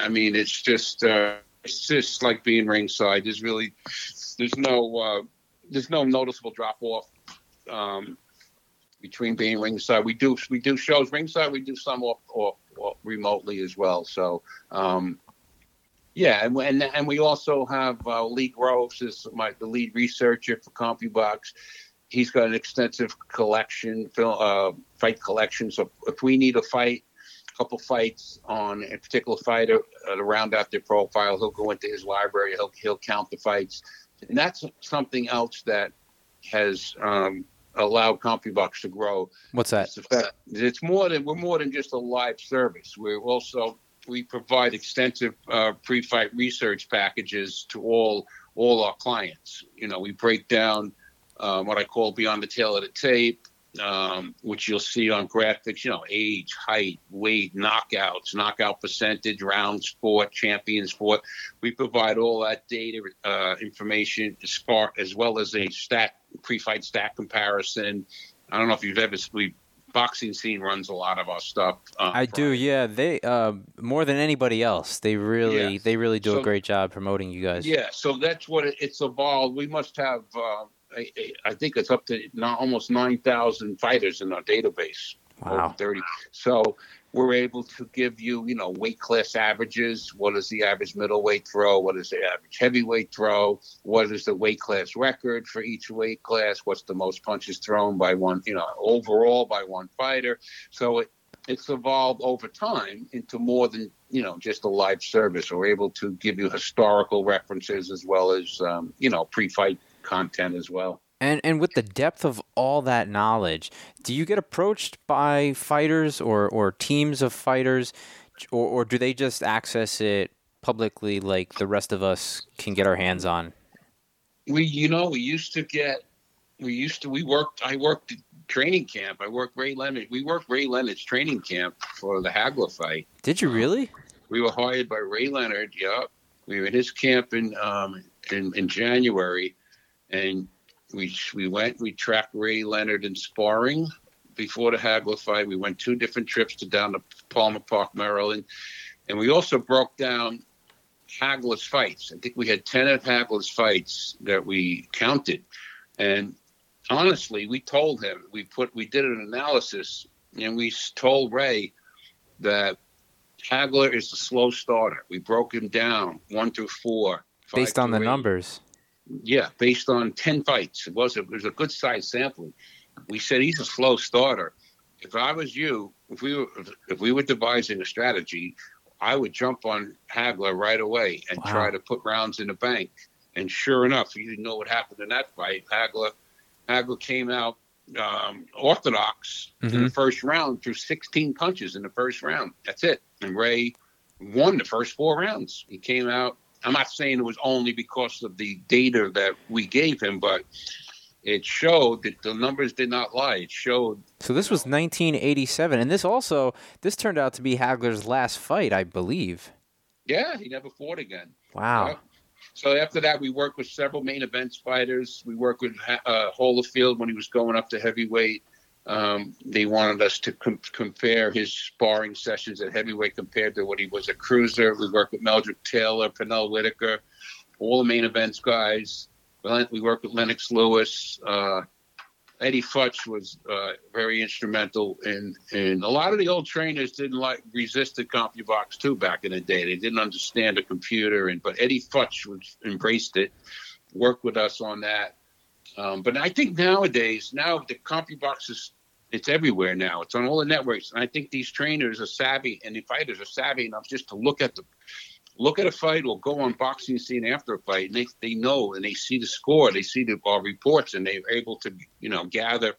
I mean, it's just uh, it's just like being ringside. There's really there's no uh, there's no noticeable drop off. Um, between being ringside, we do we do shows ringside, we do some off, off, off remotely as well. So, um, yeah, and, and and we also have uh, Lee Groves is my the lead researcher for CompuBox. He's got an extensive collection, film, uh, fight collection. So if we need a fight, a couple fights on a particular fighter uh, to round out their profile, he'll go into his library. He'll he'll count the fights, and that's something else that has. Um, allow CompuBox to grow. What's that? It's, fact, it's more than we're more than just a live service. We're also we provide extensive uh, pre-fight research packages to all all our clients. You know, we break down um, what I call beyond the tail of the tape, um, which you'll see on graphics. You know, age, height, weight, knockouts, knockout percentage, rounds fought, champions fought. We provide all that data uh, information as far as well as a stat. Pre-fight stat comparison. I don't know if you've ever we boxing scene runs a lot of our stuff. Um, I do, yeah. They uh, more than anybody else. They really, yeah. they really do so, a great job promoting you guys. Yeah, so that's what it, it's evolved. We must have, uh, a, a, I think it's up to not, almost nine thousand fighters in our database. Wow, thirty. So we're able to give you, you know, weight class averages. What is the average middleweight throw? What is the average heavyweight throw? What is the weight class record for each weight class? What's the most punches thrown by one, you know, overall by one fighter? So it, it's evolved over time into more than, you know, just a live service. We're able to give you historical references as well as, um, you know, pre-fight content as well. And and with the depth of all that knowledge, do you get approached by fighters or, or teams of fighters, or, or do they just access it publicly like the rest of us can get our hands on? We, you know, we used to get, we used to, we worked, I worked at training camp. I worked Ray Leonard. We worked Ray Leonard's training camp for the Hagler fight. Did you really? We were hired by Ray Leonard. Yep. We were at his camp in, um, in, in January, and we, we went, we tracked Ray Leonard in sparring before the Hagler fight. We went two different trips to down to Palmer Park, Maryland. And we also broke down Hagler's fights. I think we had ten of Hagler's fights that we counted. And honestly, we told him, we put, we did an analysis, and we told Ray that Hagler is the slow starter. We broke him down one through four. Based on the eight. Numbers. Yeah, based on ten fights. It was a, it was a good size sampling. We said he's a slow starter. If I was you, if we were, if we were devising a strategy, I would jump on Hagler right away and wow. try to put rounds in the bank. And sure enough, you know what happened in that fight. Hagler, Hagler came out um, orthodox mm-hmm. in the first round, threw sixteen punches in the first round. That's it. And Ray won the first four rounds. He came out. I'm not saying it was only because of the data that we gave him, but it showed that the numbers did not lie. It showed. So this was nineteen eighty-seven, and this also this turned out to be Hagler's last fight, I believe. Yeah, he never fought again. Wow. Yeah. So after that, we worked with several main events fighters. We worked with uh, Holyfield when he was going up to heavyweight. Um, they wanted us to com- compare his sparring sessions at heavyweight compared to what he was at cruiser. We worked with Meldrick Taylor, Pernell Whitaker, all the main events guys. We worked with Lennox Lewis. Uh, Eddie Futch was uh, very instrumental. And in, in a lot of the old trainers didn't like resist the CompuBox too back in the day. They didn't understand the computer. And but Eddie Futch was, embraced it, worked with us on that. Um, but I think nowadays, now the CompuBox is it's everywhere now. It's on all the networks. And I think these trainers are savvy and the fighters are savvy enough just to look at the look at a fight or go on Boxing Scene after a fight, and they, they know and they see the score, they see the uh, reports, and they're able to you know gather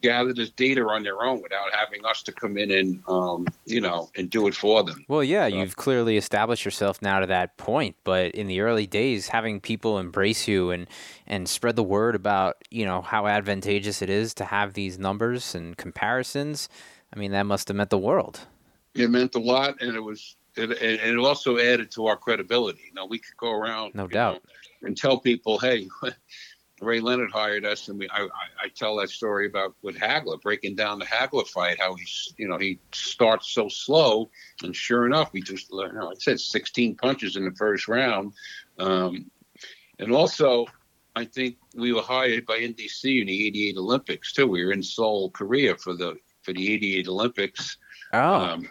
gather this data on their own without having us to come in and um, you know and do it for them. Well, yeah, so. You've clearly established yourself now to that point, but in the early days, having people embrace you and and spread the word about you know how advantageous it is to have these numbers and comparisons, I mean that must have meant the world. It meant a lot, and it was. And it also added to our credibility. You know, we could go around no doubt. Know, and tell people, hey, Ray Leonard hired us. And we, I, I tell that story about with Hagler, breaking down the Hagler fight, how he's, you know, he starts so slow. And sure enough, we just, you know, I said sixteen punches in the first round. Um, and also, I think we were hired by N B C in the eighty-eight Olympics, too. We were in Seoul, Korea for the for the eighty-eight Olympics. Oh. Um,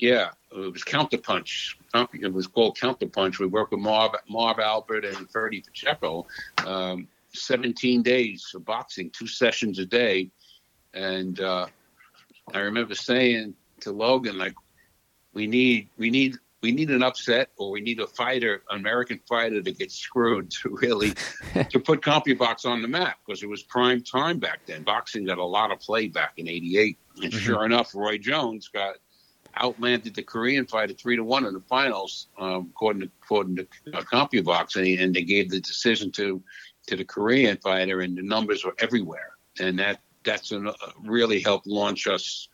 yeah. It was Counterpunch. It was called Counterpunch. We worked with Marv, Marv Albert and Ferdy Pacheco. Um, seventeen days for boxing, two sessions a day. And uh, I remember saying to Logan, like, we need, we need, we need an upset, or we need a fighter, an American fighter, to get screwed to really to put CompuBox on the map, because it was prime time back then. Boxing got a lot of play back in eighty-eight, and mm-hmm. sure enough, Roy Jones got. Outlanded the Korean fighter three to one in the finals, um, according to according to uh, CompuBox, and, he, and they gave the decision to to the Korean fighter, and the numbers were everywhere, and that that's an, uh, really helped launch us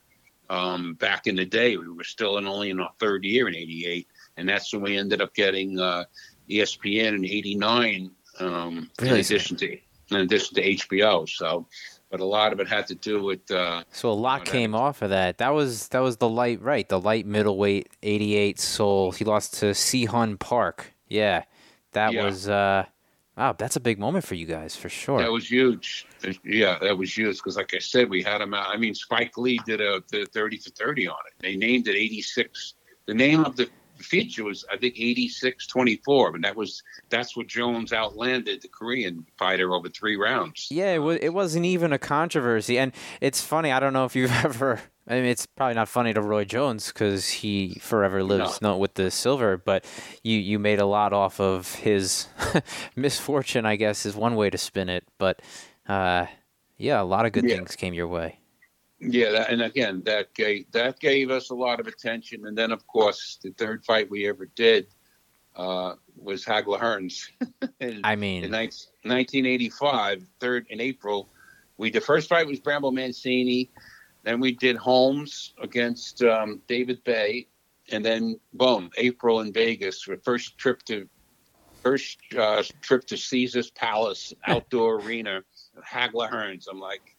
um, back in the day. We were still in only in our third year in eighty-eight, and that's when we ended up getting uh, E S P N in eighty-nine, um, really? in addition to in addition to H B O. So. But a lot of it had to do with. Uh, so a lot you know, came that. off of that. That was that was the light, right? The light middleweight, eighty-eight Seoul. He lost to Sihun Park. Yeah, that yeah. was. Uh, wow, that's a big moment for you guys, for sure. That was huge. Yeah, that was huge because, like I said, we had him out. I mean, Spike Lee did a, did a thirty for thirty on it. They named it eighty-six. The name of the feature was, I think, eighty-six twenty-four, and that was that's what Jones outlanded the Korean fighter over three rounds. Yeah, it, was, it wasn't even a controversy, and it's funny. I don't know if you've ever. I mean, it's probably not funny to Roy Jones because he forever lives no. not with the silver. But you you made a lot off of his misfortune, I guess, is one way to spin it. But uh, yeah, a lot of good yeah. things came your way. Yeah, that, and again, that gave, that gave us a lot of attention. And then, of course, the third fight we ever did uh, was Hagler Hearns. in, I mean, in nineteen eighty-five, third in April, we the first fight was Bramble Mancini, then we did Holmes against um, David Bay, and then boom, April in Vegas, the first trip to first uh, trip to Caesar's Palace outdoor arena, Hagler Hearns. I'm like.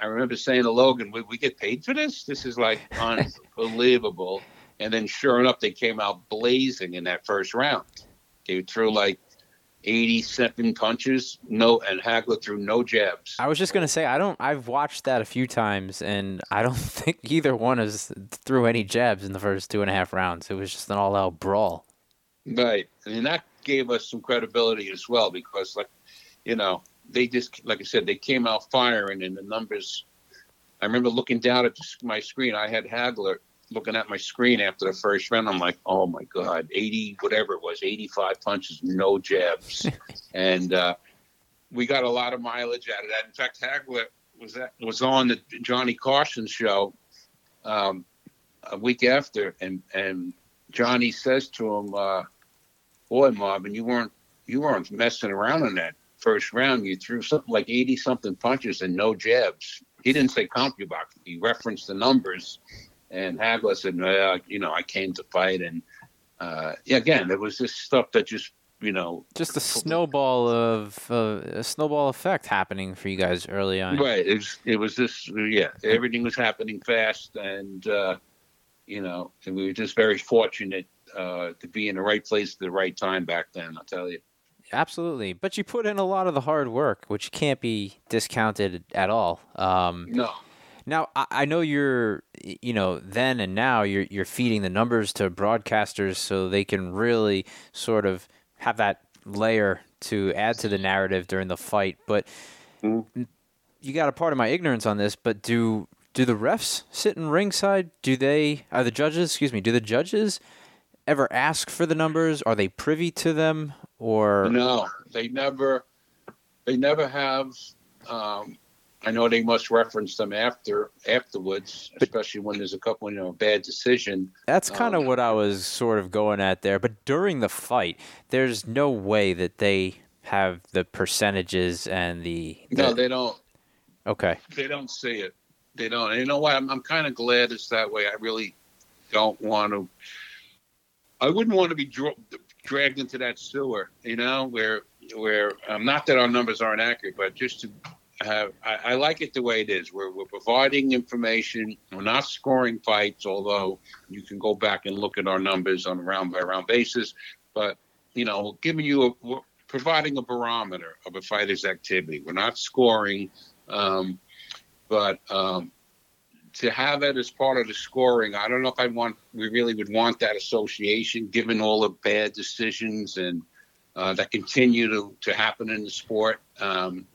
I remember saying to Logan, we, we get paid for this? This is like unbelievable. And then sure enough, they came out blazing in that first round. They threw like eighty-seven punches, no, and Hagler threw no jabs. I was just going to say, I don't, I've watched that a few times, and I don't think either one has threw any jabs in the first two and a half rounds. It was just an all-out brawl. Right. And that gave us some credibility as well because, like, you know, they just, like I said, they came out firing, and the numbers. I remember looking down at my screen. I had Hagler looking at my screen after the first round. I'm like, oh my God, eighty, whatever it was, eighty-five punches, no jabs. and uh, we got a lot of mileage out of that. In fact, Hagler was at, was on the Johnny Carson show um, a week after, and, and Johnny says to him, uh, boy, Marvin, you weren't you weren't messing around on that. First round, you threw something like eighty-something punches and no jabs. He didn't say CompuBox. He referenced the numbers. And Hagler said, well, you know, I came to fight. And, uh, again, there was this stuff that just, you know. Just a snowball of uh, a snowball effect happening for you guys early on. Right. It was, it was this, yeah, everything was happening fast. And, uh, you know, and we were just very fortunate uh, to be in the right place at the right time back then, I'll tell you. Absolutely. But you put in a lot of the hard work, which can't be discounted at all. Um, no. Now, I, I know you're, you know, then and now you're you're feeding the numbers to broadcasters so they can really sort of have that layer to add to the narrative during the fight. But mm-hmm. you got a part of my ignorance on this, but do do the refs sit in ringside? Do they, are the judges, excuse me, do the judges ever ask for the numbers? Are they privy to them? Or no, they never, they never have. Um, I know they must reference them after afterwards, especially when there's a couple, you know, bad decision. That's kind um, of what I was sort of going at there. But during the fight, there's no way that they have the percentages and the. the... No, they don't. Okay. They don't see it. They don't. And you know what? I'm, I'm kind of glad it's that way. I really don't want to. I wouldn't want to be dro- dragged into that sewer, you know, where where um, not that our numbers aren't accurate, but just to have I, I like it the way it is. We're we're providing information. We're not scoring fights, although you can go back and look at our numbers on a round by round basis. But you know, giving you a providing a barometer of a fighter's activity. We're not scoring, um, but. Um, To have it as part of the scoring, I don't know if I want. We really would want that association, given all the bad decisions and uh, that continue to, to happen in the sport. Um,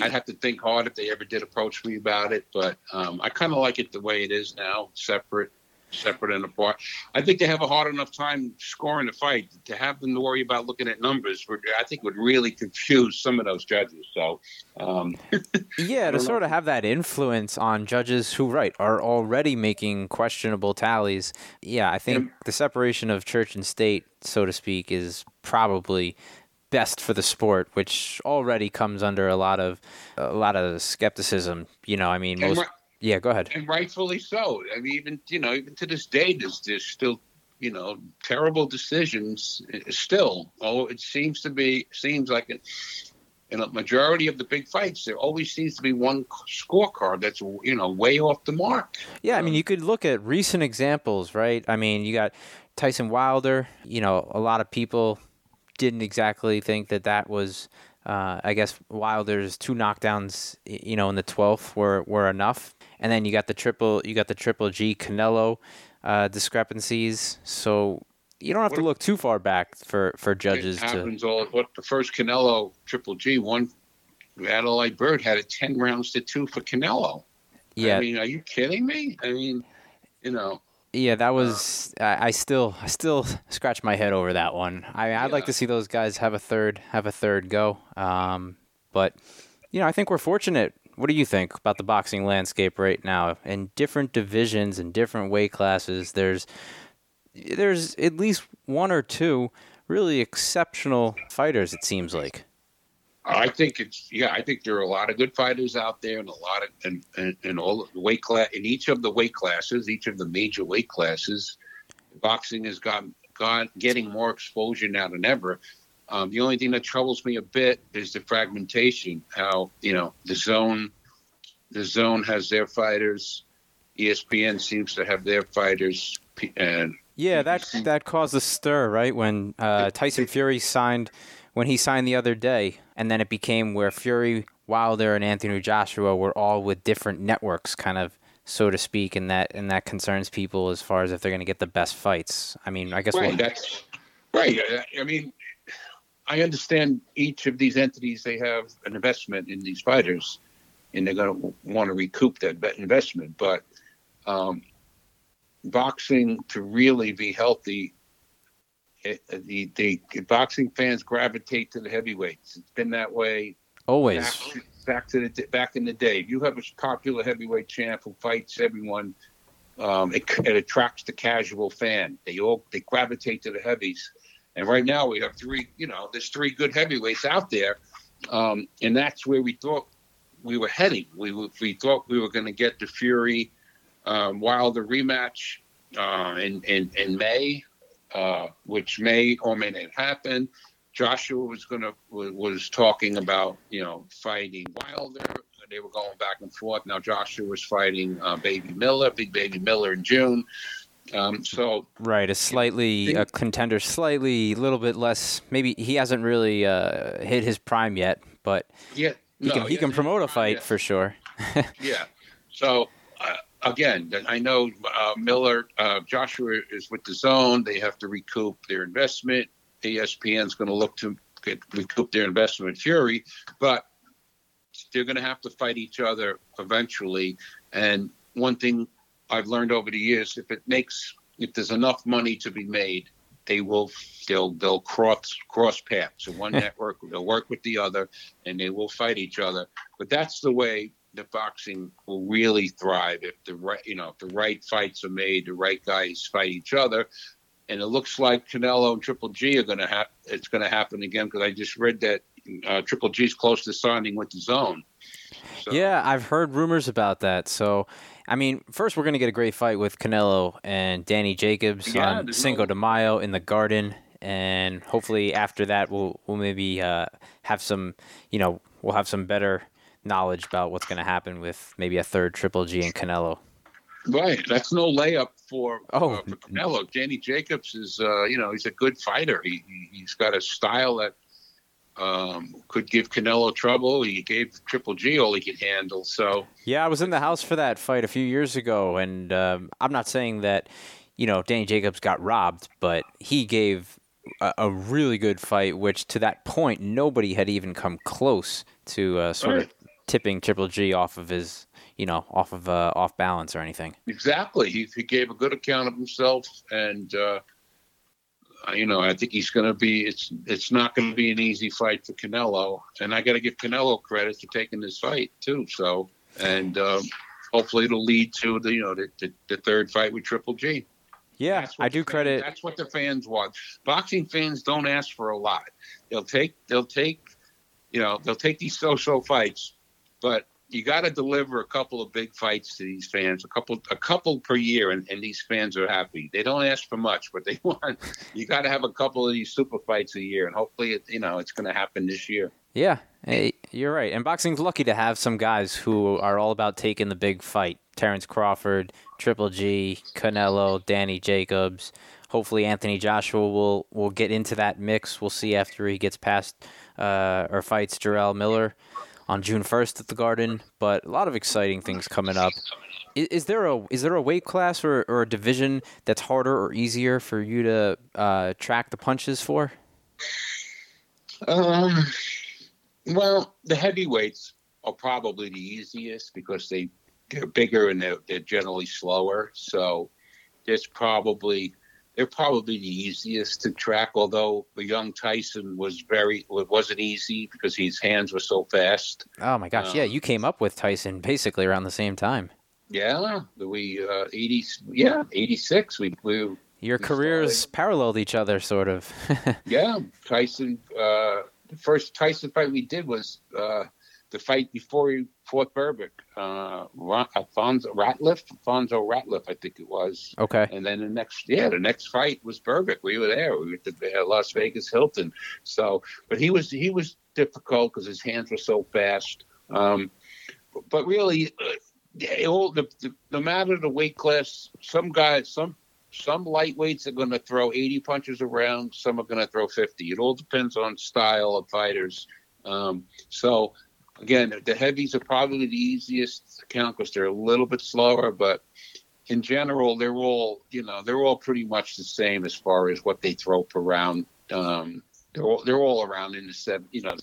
I'd have to think hard if they ever did approach me about it, but um, I kind of like it the way it is now, separate, separate and apart. I think they have a hard enough time scoring a fight. To have them to worry about looking at numbers, I think would really confuse some of those judges. So. Um, yeah, to sort know. of have that influence on judges who, right, are already making questionable tallies. Yeah, I think yeah. the separation of church and state, so to speak, is probably best for the sport, which already comes under a lot of a lot of skepticism. You know, I mean, most, right, yeah, go ahead. And rightfully so. I mean, even you know, even to this day, there's there's still you know terrible decisions. Still, oh, it seems to be seems like it. In a majority of the big fights, there always seems to be one scorecard that's, you know, way off the mark. Yeah, I mean, you could look at recent examples, right? I mean, you got Tyson Wilder. You know, a lot of people didn't exactly think that that was, uh, I guess, Wilder's two knockdowns, you know, in the twelfth were, were enough. And then you got the triple, you got the Triple G Canelo uh, discrepancies. So. You don't have what to look too far back for, for judges. It happens to... all. What the first Canelo Triple G one, Adelaide Bird had it ten rounds to two for Canelo. Yeah. I mean, are you kidding me? I mean, you know. Yeah, that was. Uh, I, I still, I still scratch my head over that one. I, I'd yeah. like to see those guys have a third, have a third go. Um, but you know, I think we're fortunate. What do you think about the boxing landscape right now? In different divisions and different weight classes, there's. there's at least one or two really exceptional fighters, it seems like. I think it's yeah. I think there are a lot of good fighters out there, and a lot of and and, and all weight class in each of the weight classes, each of the major weight classes. Boxing has gotten got getting more exposure now than ever. Um, the only thing that troubles me a bit is the fragmentation. How you know the zone, the zone has their fighters. E S P N seems to have their fighters. And yeah, that that caused a stir, right? When uh, Tyson Fury signed. When he signed the other day, and then it became where Fury, Wilder, and Anthony Joshua were all with different networks, kind of, so to speak, and that and that concerns people as far as if they're going to get the best fights. I mean, I guess right. We'll... That's, right. I mean, I understand each of these entities, they have an investment in these fighters, and they're going to want to recoup that investment. But um, boxing, to really be healthy, It, the, the boxing fans gravitate to the heavyweights. It's been that way always. Back, back to the back in the day, if you have a popular heavyweight champ who fights everyone, um, it, it attracts the casual fan. They all they gravitate to the heavies. And right now we have three. You know, there's three good heavyweights out there, um, and that's where we thought we were heading. We we thought we were going to get the Fury um, Wilder rematch uh, in, in in May. Uh, which may or may not happen. Joshua was going to was, was talking about you know fighting Wilder. They were going back and forth. Now Joshua was fighting uh, Baby Miller, Big Baby Miller in June. Um, so right, a slightly think, a contender, slightly a little bit less. Maybe he hasn't really uh, hit his prime yet, but yeah, he no, can he yeah, can promote a fight yeah. for sure. yeah. So. Uh, Again, I know uh, Miller, uh, Joshua is with the zone. They have to recoup their investment. E S P N's going to look to get, recoup their investment in Fury, but they're going to have to fight each other eventually. And one thing I've learned over the years, if it makes, if there's enough money to be made, they will, they'll, they'll cross cross paths. So one network, they'll work with the other, and they will fight each other. But that's the way the boxing will really thrive if the right, you know, if the right fights are made, the right guys fight each other. And it looks like Canelo and Triple G are going to happen. It's going to happen again because I just read that uh, Triple G's close to signing with the zone. So. Yeah, I've heard rumors about that. So, I mean, first we're going to get a great fight with Canelo and Danny Jacobs yeah, on Cinco no... de Mayo in the Garden. And hopefully after that we'll, we'll maybe uh, have some, you know, we'll have some better knowledge about what's going to happen with maybe a third Triple G and Canelo. Right. That's no layup for, oh. uh, for Canelo. Danny Jacobs is, uh, you know, he's a good fighter. He, he's got a style that um, could give Canelo trouble. He gave Triple G all he could handle. So yeah, I was in the house for that fight a few years ago, and um, I'm not saying that, you know, Danny Jacobs got robbed, but he gave a, a really good fight, which to that point, nobody had even come close to uh, sort right. of tipping Triple G off of his, you know, off of uh, off balance or anything. Exactly. He, he gave a good account of himself, and uh, you know, I think he's going to be. It's it's not going to be an easy fight for Canelo, and I got to give Canelo credit for taking this fight too. So, and um, hopefully it'll lead to the you know the, the, the third fight with Triple G. Yeah, I do credit. That's what the fans want. Boxing fans don't ask for a lot. They'll take they'll take, you know, they'll take these so-so fights. But you got to deliver a couple of big fights to these fans, a couple, a couple per year, and, and these fans are happy. They don't ask for much, but they want. You got to have a couple of these super fights a year, and hopefully, it, you know, it's going to happen this year. Yeah, hey, you're right. And boxing's lucky to have some guys who are all about taking the big fight: Terrence Crawford, Triple G, Canelo, Danny Jacobs. Hopefully, Anthony Joshua will will get into that mix. We'll see after he gets past uh, or fights Jarrell Miller on June first at the Garden, but a lot of exciting things coming up. Is, is there a is there a weight class or, or a division that's harder or easier for you to uh, track the punches for? Um, well, the heavyweights are probably the easiest because they they're bigger and they're they're generally slower. So there's probably they're probably the easiest to track, although the young Tyson was very it wasn't easy because his hands were so fast. Oh, my gosh. Um, yeah, you came up with Tyson basically around the same time. Yeah, we uh, eighty, yeah, eighty-six. We, we Your we careers started. Paralleled each other, sort of. Yeah, Tyson. Uh, the first Tyson fight we did was uh, the fight before he fought Burbick. Uh, Ron, Alfonso Ratliff, Alfonso Ratliff, I think it was. Okay. And then the next, yeah, the next fight was Burbick. We were there. We were at the Las Vegas Hilton. So, but he was he was difficult because his hands were so fast. Um, but really, it all, the, the, no matter the weight class, some guys, some. Some lightweights are going to throw eighty punches around. Some are going to throw fifty. It all depends on style of fighters. Um, so, again, the heavies are probably the easiest to count because they're a little bit slower. But in general, they're all you know they're all pretty much the same as far as what they throw per round. Um, they're all, they're all around in the seven, you know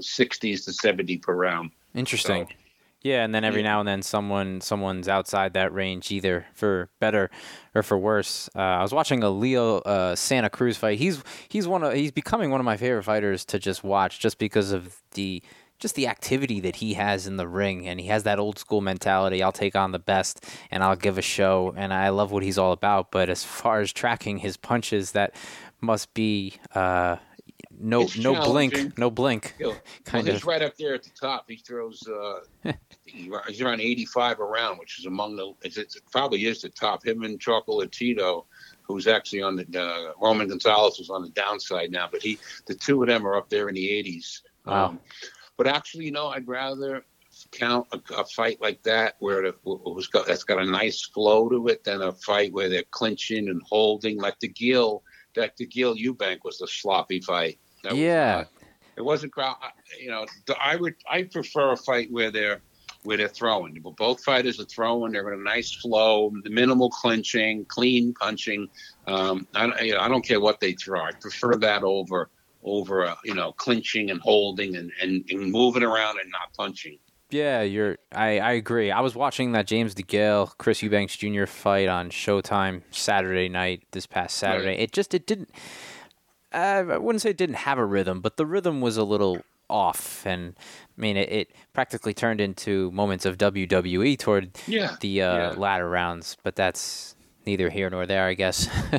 sixties uh, to seventy per round. Interesting. So, yeah, and then every now and then someone someone's outside that range, either for better or for worse. Uh, I was watching a Leo uh, Santa Cruz fight. He's he's one of he's becoming one of my favorite fighters to just watch, just because of the just the activity that he has in the ring, and he has that old school mentality. I'll take on the best, and I'll give a show, and I love what he's all about. But as far as tracking his punches, that must be. Uh, No, it's no blink, no blink. You know, kind well, he's of. right up there at the top. He throws. Uh, he's around eighty-five around, which is among the. It's, it's, it probably is the top. Him and Chocolatito, who's actually on the uh, Roman Gonzalez was on the downside now, but he, the two of them are up there in the eighties. Wow. Um, but actually, you know, I'd rather count a, a fight like that where it was got, that's got a nice flow to it than a fight where they're clinching and holding like the Gill. That the Gill Eubank was a sloppy fight. That yeah, was it wasn't crowd. You know, I would I prefer a fight where they're where they're throwing. But both fighters are throwing. They're in a nice flow, minimal clinching, clean punching. Um, I you know, I don't care what they throw. I prefer that over over uh, you know clinching and holding and, and, and moving around and not punching. Yeah, you're. I, I agree. I was watching that James DeGale, Chris Eubanks Junior fight on Showtime Saturday night this past Saturday. Right. It just it didn't. Uh, I wouldn't say it didn't have a rhythm, but the rhythm was a little off, and I mean it, it practically turned into moments of W W E toward yeah. the uh, yeah. latter rounds. But that's neither here nor there, I guess. uh,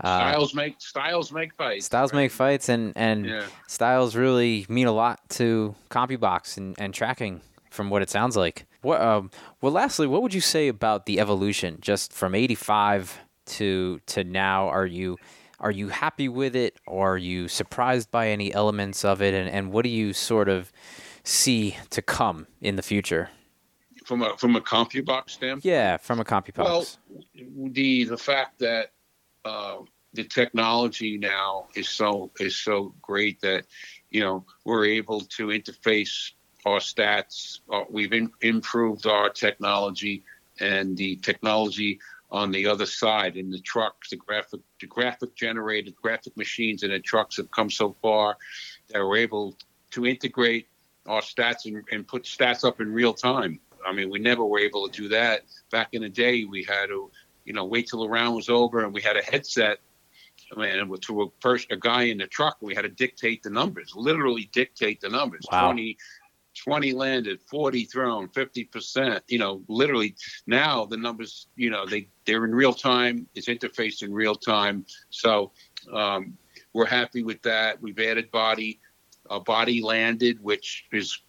styles make styles make fights. Styles right? make fights, and and yeah. styles really mean a lot to CompuBox and, and tracking. From what it sounds like. What, um, well, lastly, what would you say about the evolution, just from eighty-five to to now? Are you are you happy with it? Or are you surprised by any elements of it? And, and what do you sort of see to come in the future? From a from a CompuBox standpoint? Yeah, from a CompuBox. Well, the the fact that uh, the technology now is so is so great that you know we're able to interface. Our stats, uh, we've in, improved our technology, and the technology on the other side in the trucks, the graphic, the graphic generated graphic machines in the trucks have come so far that we're able to integrate our stats and, and put stats up in real time. I mean, we never were able to do that back in the day. We had to, you know, wait till the round was over, and we had a headset. And to a, person, a guy in the truck, we had to dictate the numbers, literally dictate the numbers. Wow. twenty twenty landed, forty thrown, fifty percent, you know, literally now the numbers, you know, they, they're in real time. It's interfaced in real time. So um, we're happy with that. We've added body, uh, body landed, which is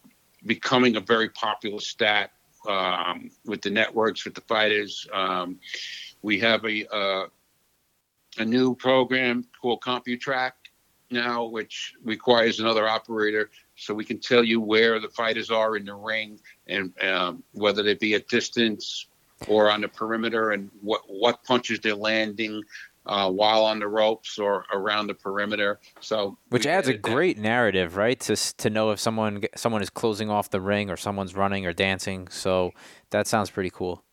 becoming a very popular stat um, with the networks, with the fighters. Um, we have a uh, a new program called CompuTrack now, which requires another operator. So we can tell you where the fighters are in the ring and um, whether they be at distance or on the perimeter and what, what punches they're landing uh, while on the ropes or around the perimeter. So which adds a great that. narrative, right? To to know if someone someone is closing off the ring or someone's running or dancing. So that sounds pretty cool.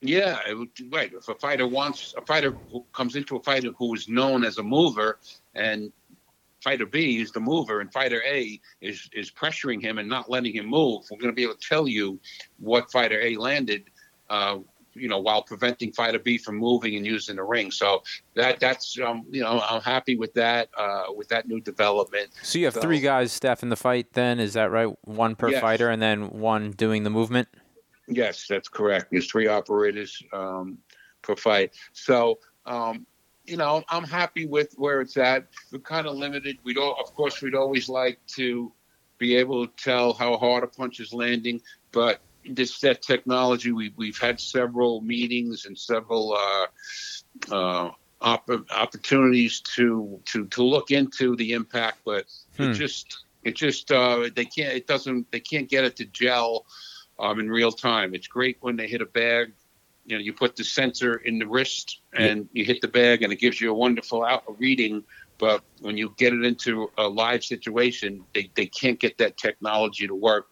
Yeah, it would, right. If a fighter wants a fighter who comes into a fighter who is known as a mover and fighter B is the mover and fighter A is, is pressuring him and not letting him move. We're going to be able to tell you what fighter A landed, uh, you know, while preventing fighter B from moving and using the ring. So that that's, um, you know, I'm happy with that, uh, with that new development. So you have so, three guys staffing the fight then, is that right? One per yes. fighter and then one doing the movement? Yes, that's correct. There's three operators um, per fight. So, um, you know, I'm happy with where it's at. We're kind of limited. We'd all, of course, we'd always like to be able to tell how hard a punch is landing, but this that technology, we, we've had several meetings and several uh, uh, op- opportunities to, to to look into the impact, but hmm. it just it just uh, they can't it doesn't they can't get it to gel um, in real time. It's great when they hit a bag. You know, you put the sensor in the wrist and you hit the bag and it gives you a wonderful out reading. But when you get it into a live situation, they, they can't get that technology to work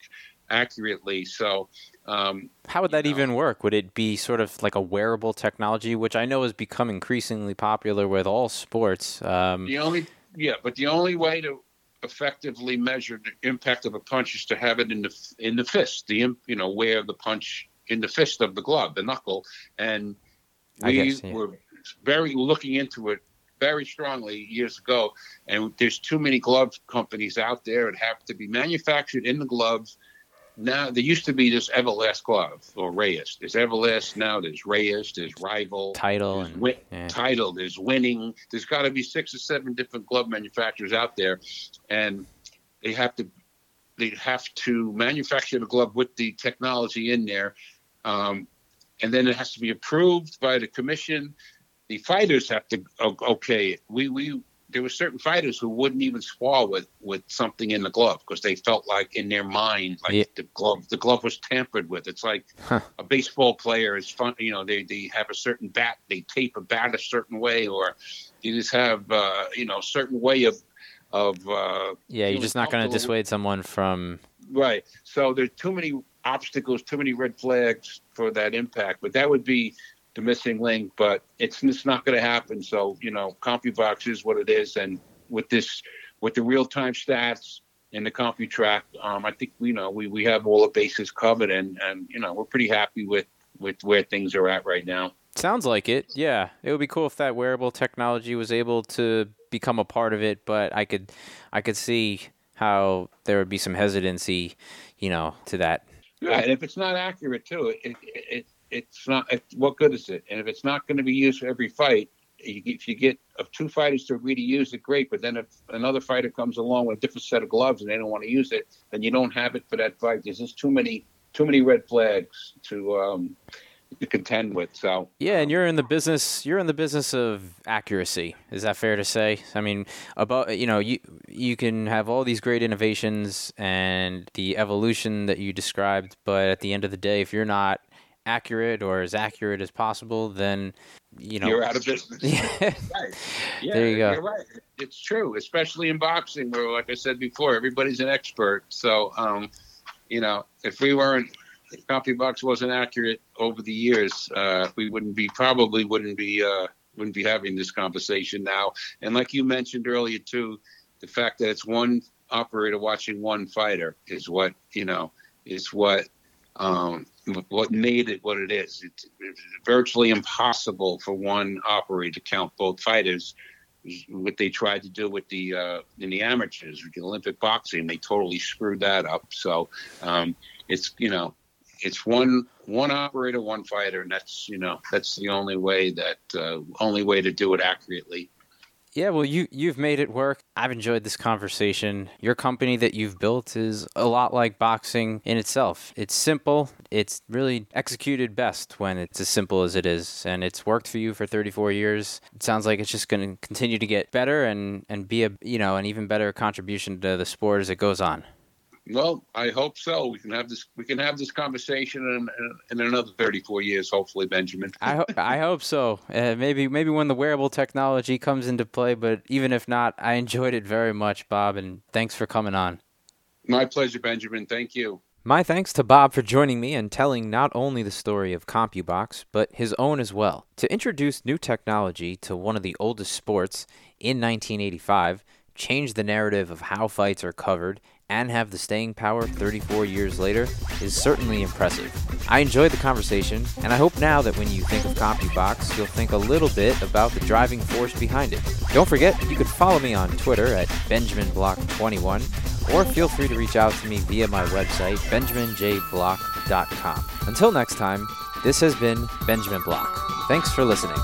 accurately. So um, how would that know. even work? Would it be sort of like a wearable technology, which I know has become increasingly popular with all sports? Um, the only yeah, but the only way to effectively measure the impact of a punch is to have it in the in the fist, the you know where the punch in the fist of the glove, the knuckle. And we I guess, yeah. were very looking into it very strongly years ago. And there's too many glove companies out there. It have to be manufactured in the glove. Now, there used to be this Everlast glove or Reyes. There's Everlast now. There's Reyes. There's Rival. Title. There's and, win- yeah. Title. There's Winning. There's got to be six or seven different glove manufacturers out there. And they have to they have to manufacture the glove with the technology in there. Um, and then it has to be approved by the commission. The fighters have to okay it. We we there were certain fighters who wouldn't even spar with, with something in the glove because they felt like in their mind like yeah. the glove the glove was tampered with. It's like huh. a baseball player is fun. You know they, they have a certain bat. They tape a bat a certain way, or you just have uh, you know a certain way of of uh, yeah. You're just not going to dissuade someone from right. So there's too many obstacles, too many red flags for that impact. But that would be the missing link, but it's it's not going to happen. So, you know, CompuBox is what it is. And with this, with the real-time stats and the CompuTrack, um, I think, you know, we, we have all the bases covered. And, and you know, we're pretty happy with, with where things are at right now. Sounds like it, yeah. It would be cool if that wearable technology was able to become a part of it, but I could, I could see how there would be some hesitancy, you know, to that. Yeah, and if it's not accurate, too, it, it, it it's not. It, what good is it? And if it's not going to be used for every fight, if you get if two fighters to agree to use it, great. But then if another fighter comes along with a different set of gloves and they don't want to use it, then you don't have it for that fight. There's just too many, too many red flags to um, to contend with. So yeah, and you're in the business. You're in the business of accuracy. Is that fair to say? I mean, about you know, you you can have all these great innovations and the evolution that you described, but at the end of the day, if you're not accurate or as accurate as possible, then you know you're out of business. Yeah. Right. Yeah, there you go. You're right. It's true, especially in boxing, where, like I said before, everybody's an expert. So, um, you know, if we weren't, if CompuBox wasn't accurate over the years, uh, we wouldn't be probably wouldn't be uh, wouldn't be having this conversation now. And like you mentioned earlier too, the fact that it's one operator watching one fighter is what you know is what. Um, what made it what it is. It's, it's virtually impossible for one operator to count both fighters. What they tried to do with the uh, in the amateurs, with the Olympic boxing, they totally screwed that up. So um, it's you know it's one one operator, one fighter, and that's you know that's the only way that uh, only way to do it accurately. Yeah, well, you, you've made it work. I've enjoyed this conversation. Your company that you've built is a lot like boxing in itself. It's simple. It's really executed best when it's as simple as it is. And it's worked for you for thirty-four years. It sounds like it's just going to continue to get better and, and be a you know an even better contribution to the sport as it goes on. Well, I hope so. We can have this. We can have this conversation in, in another thirty-four years, hopefully, Benjamin. I, ho- I hope so. Uh, maybe, maybe when the wearable technology comes into play. But even if not, I enjoyed it very much, Bob. And thanks for coming on. My pleasure, Benjamin. Thank you. My thanks to Bob for joining me and telling not only the story of CompuBox, but his own as well. To introduce new technology to one of the oldest sports in nineteen eighty-five, change the narrative of how fights are covered, and have the staying power thirty-four years later is certainly impressive. I enjoyed the conversation, and I hope now that when you think of CompuBox, you'll think a little bit about the driving force behind it. Don't forget, you can follow me on Twitter at Benjamin Block twenty-one, or feel free to reach out to me via my website, Benjamin J Block dot com. Until next time, this has been Benjamin Block. Thanks for listening.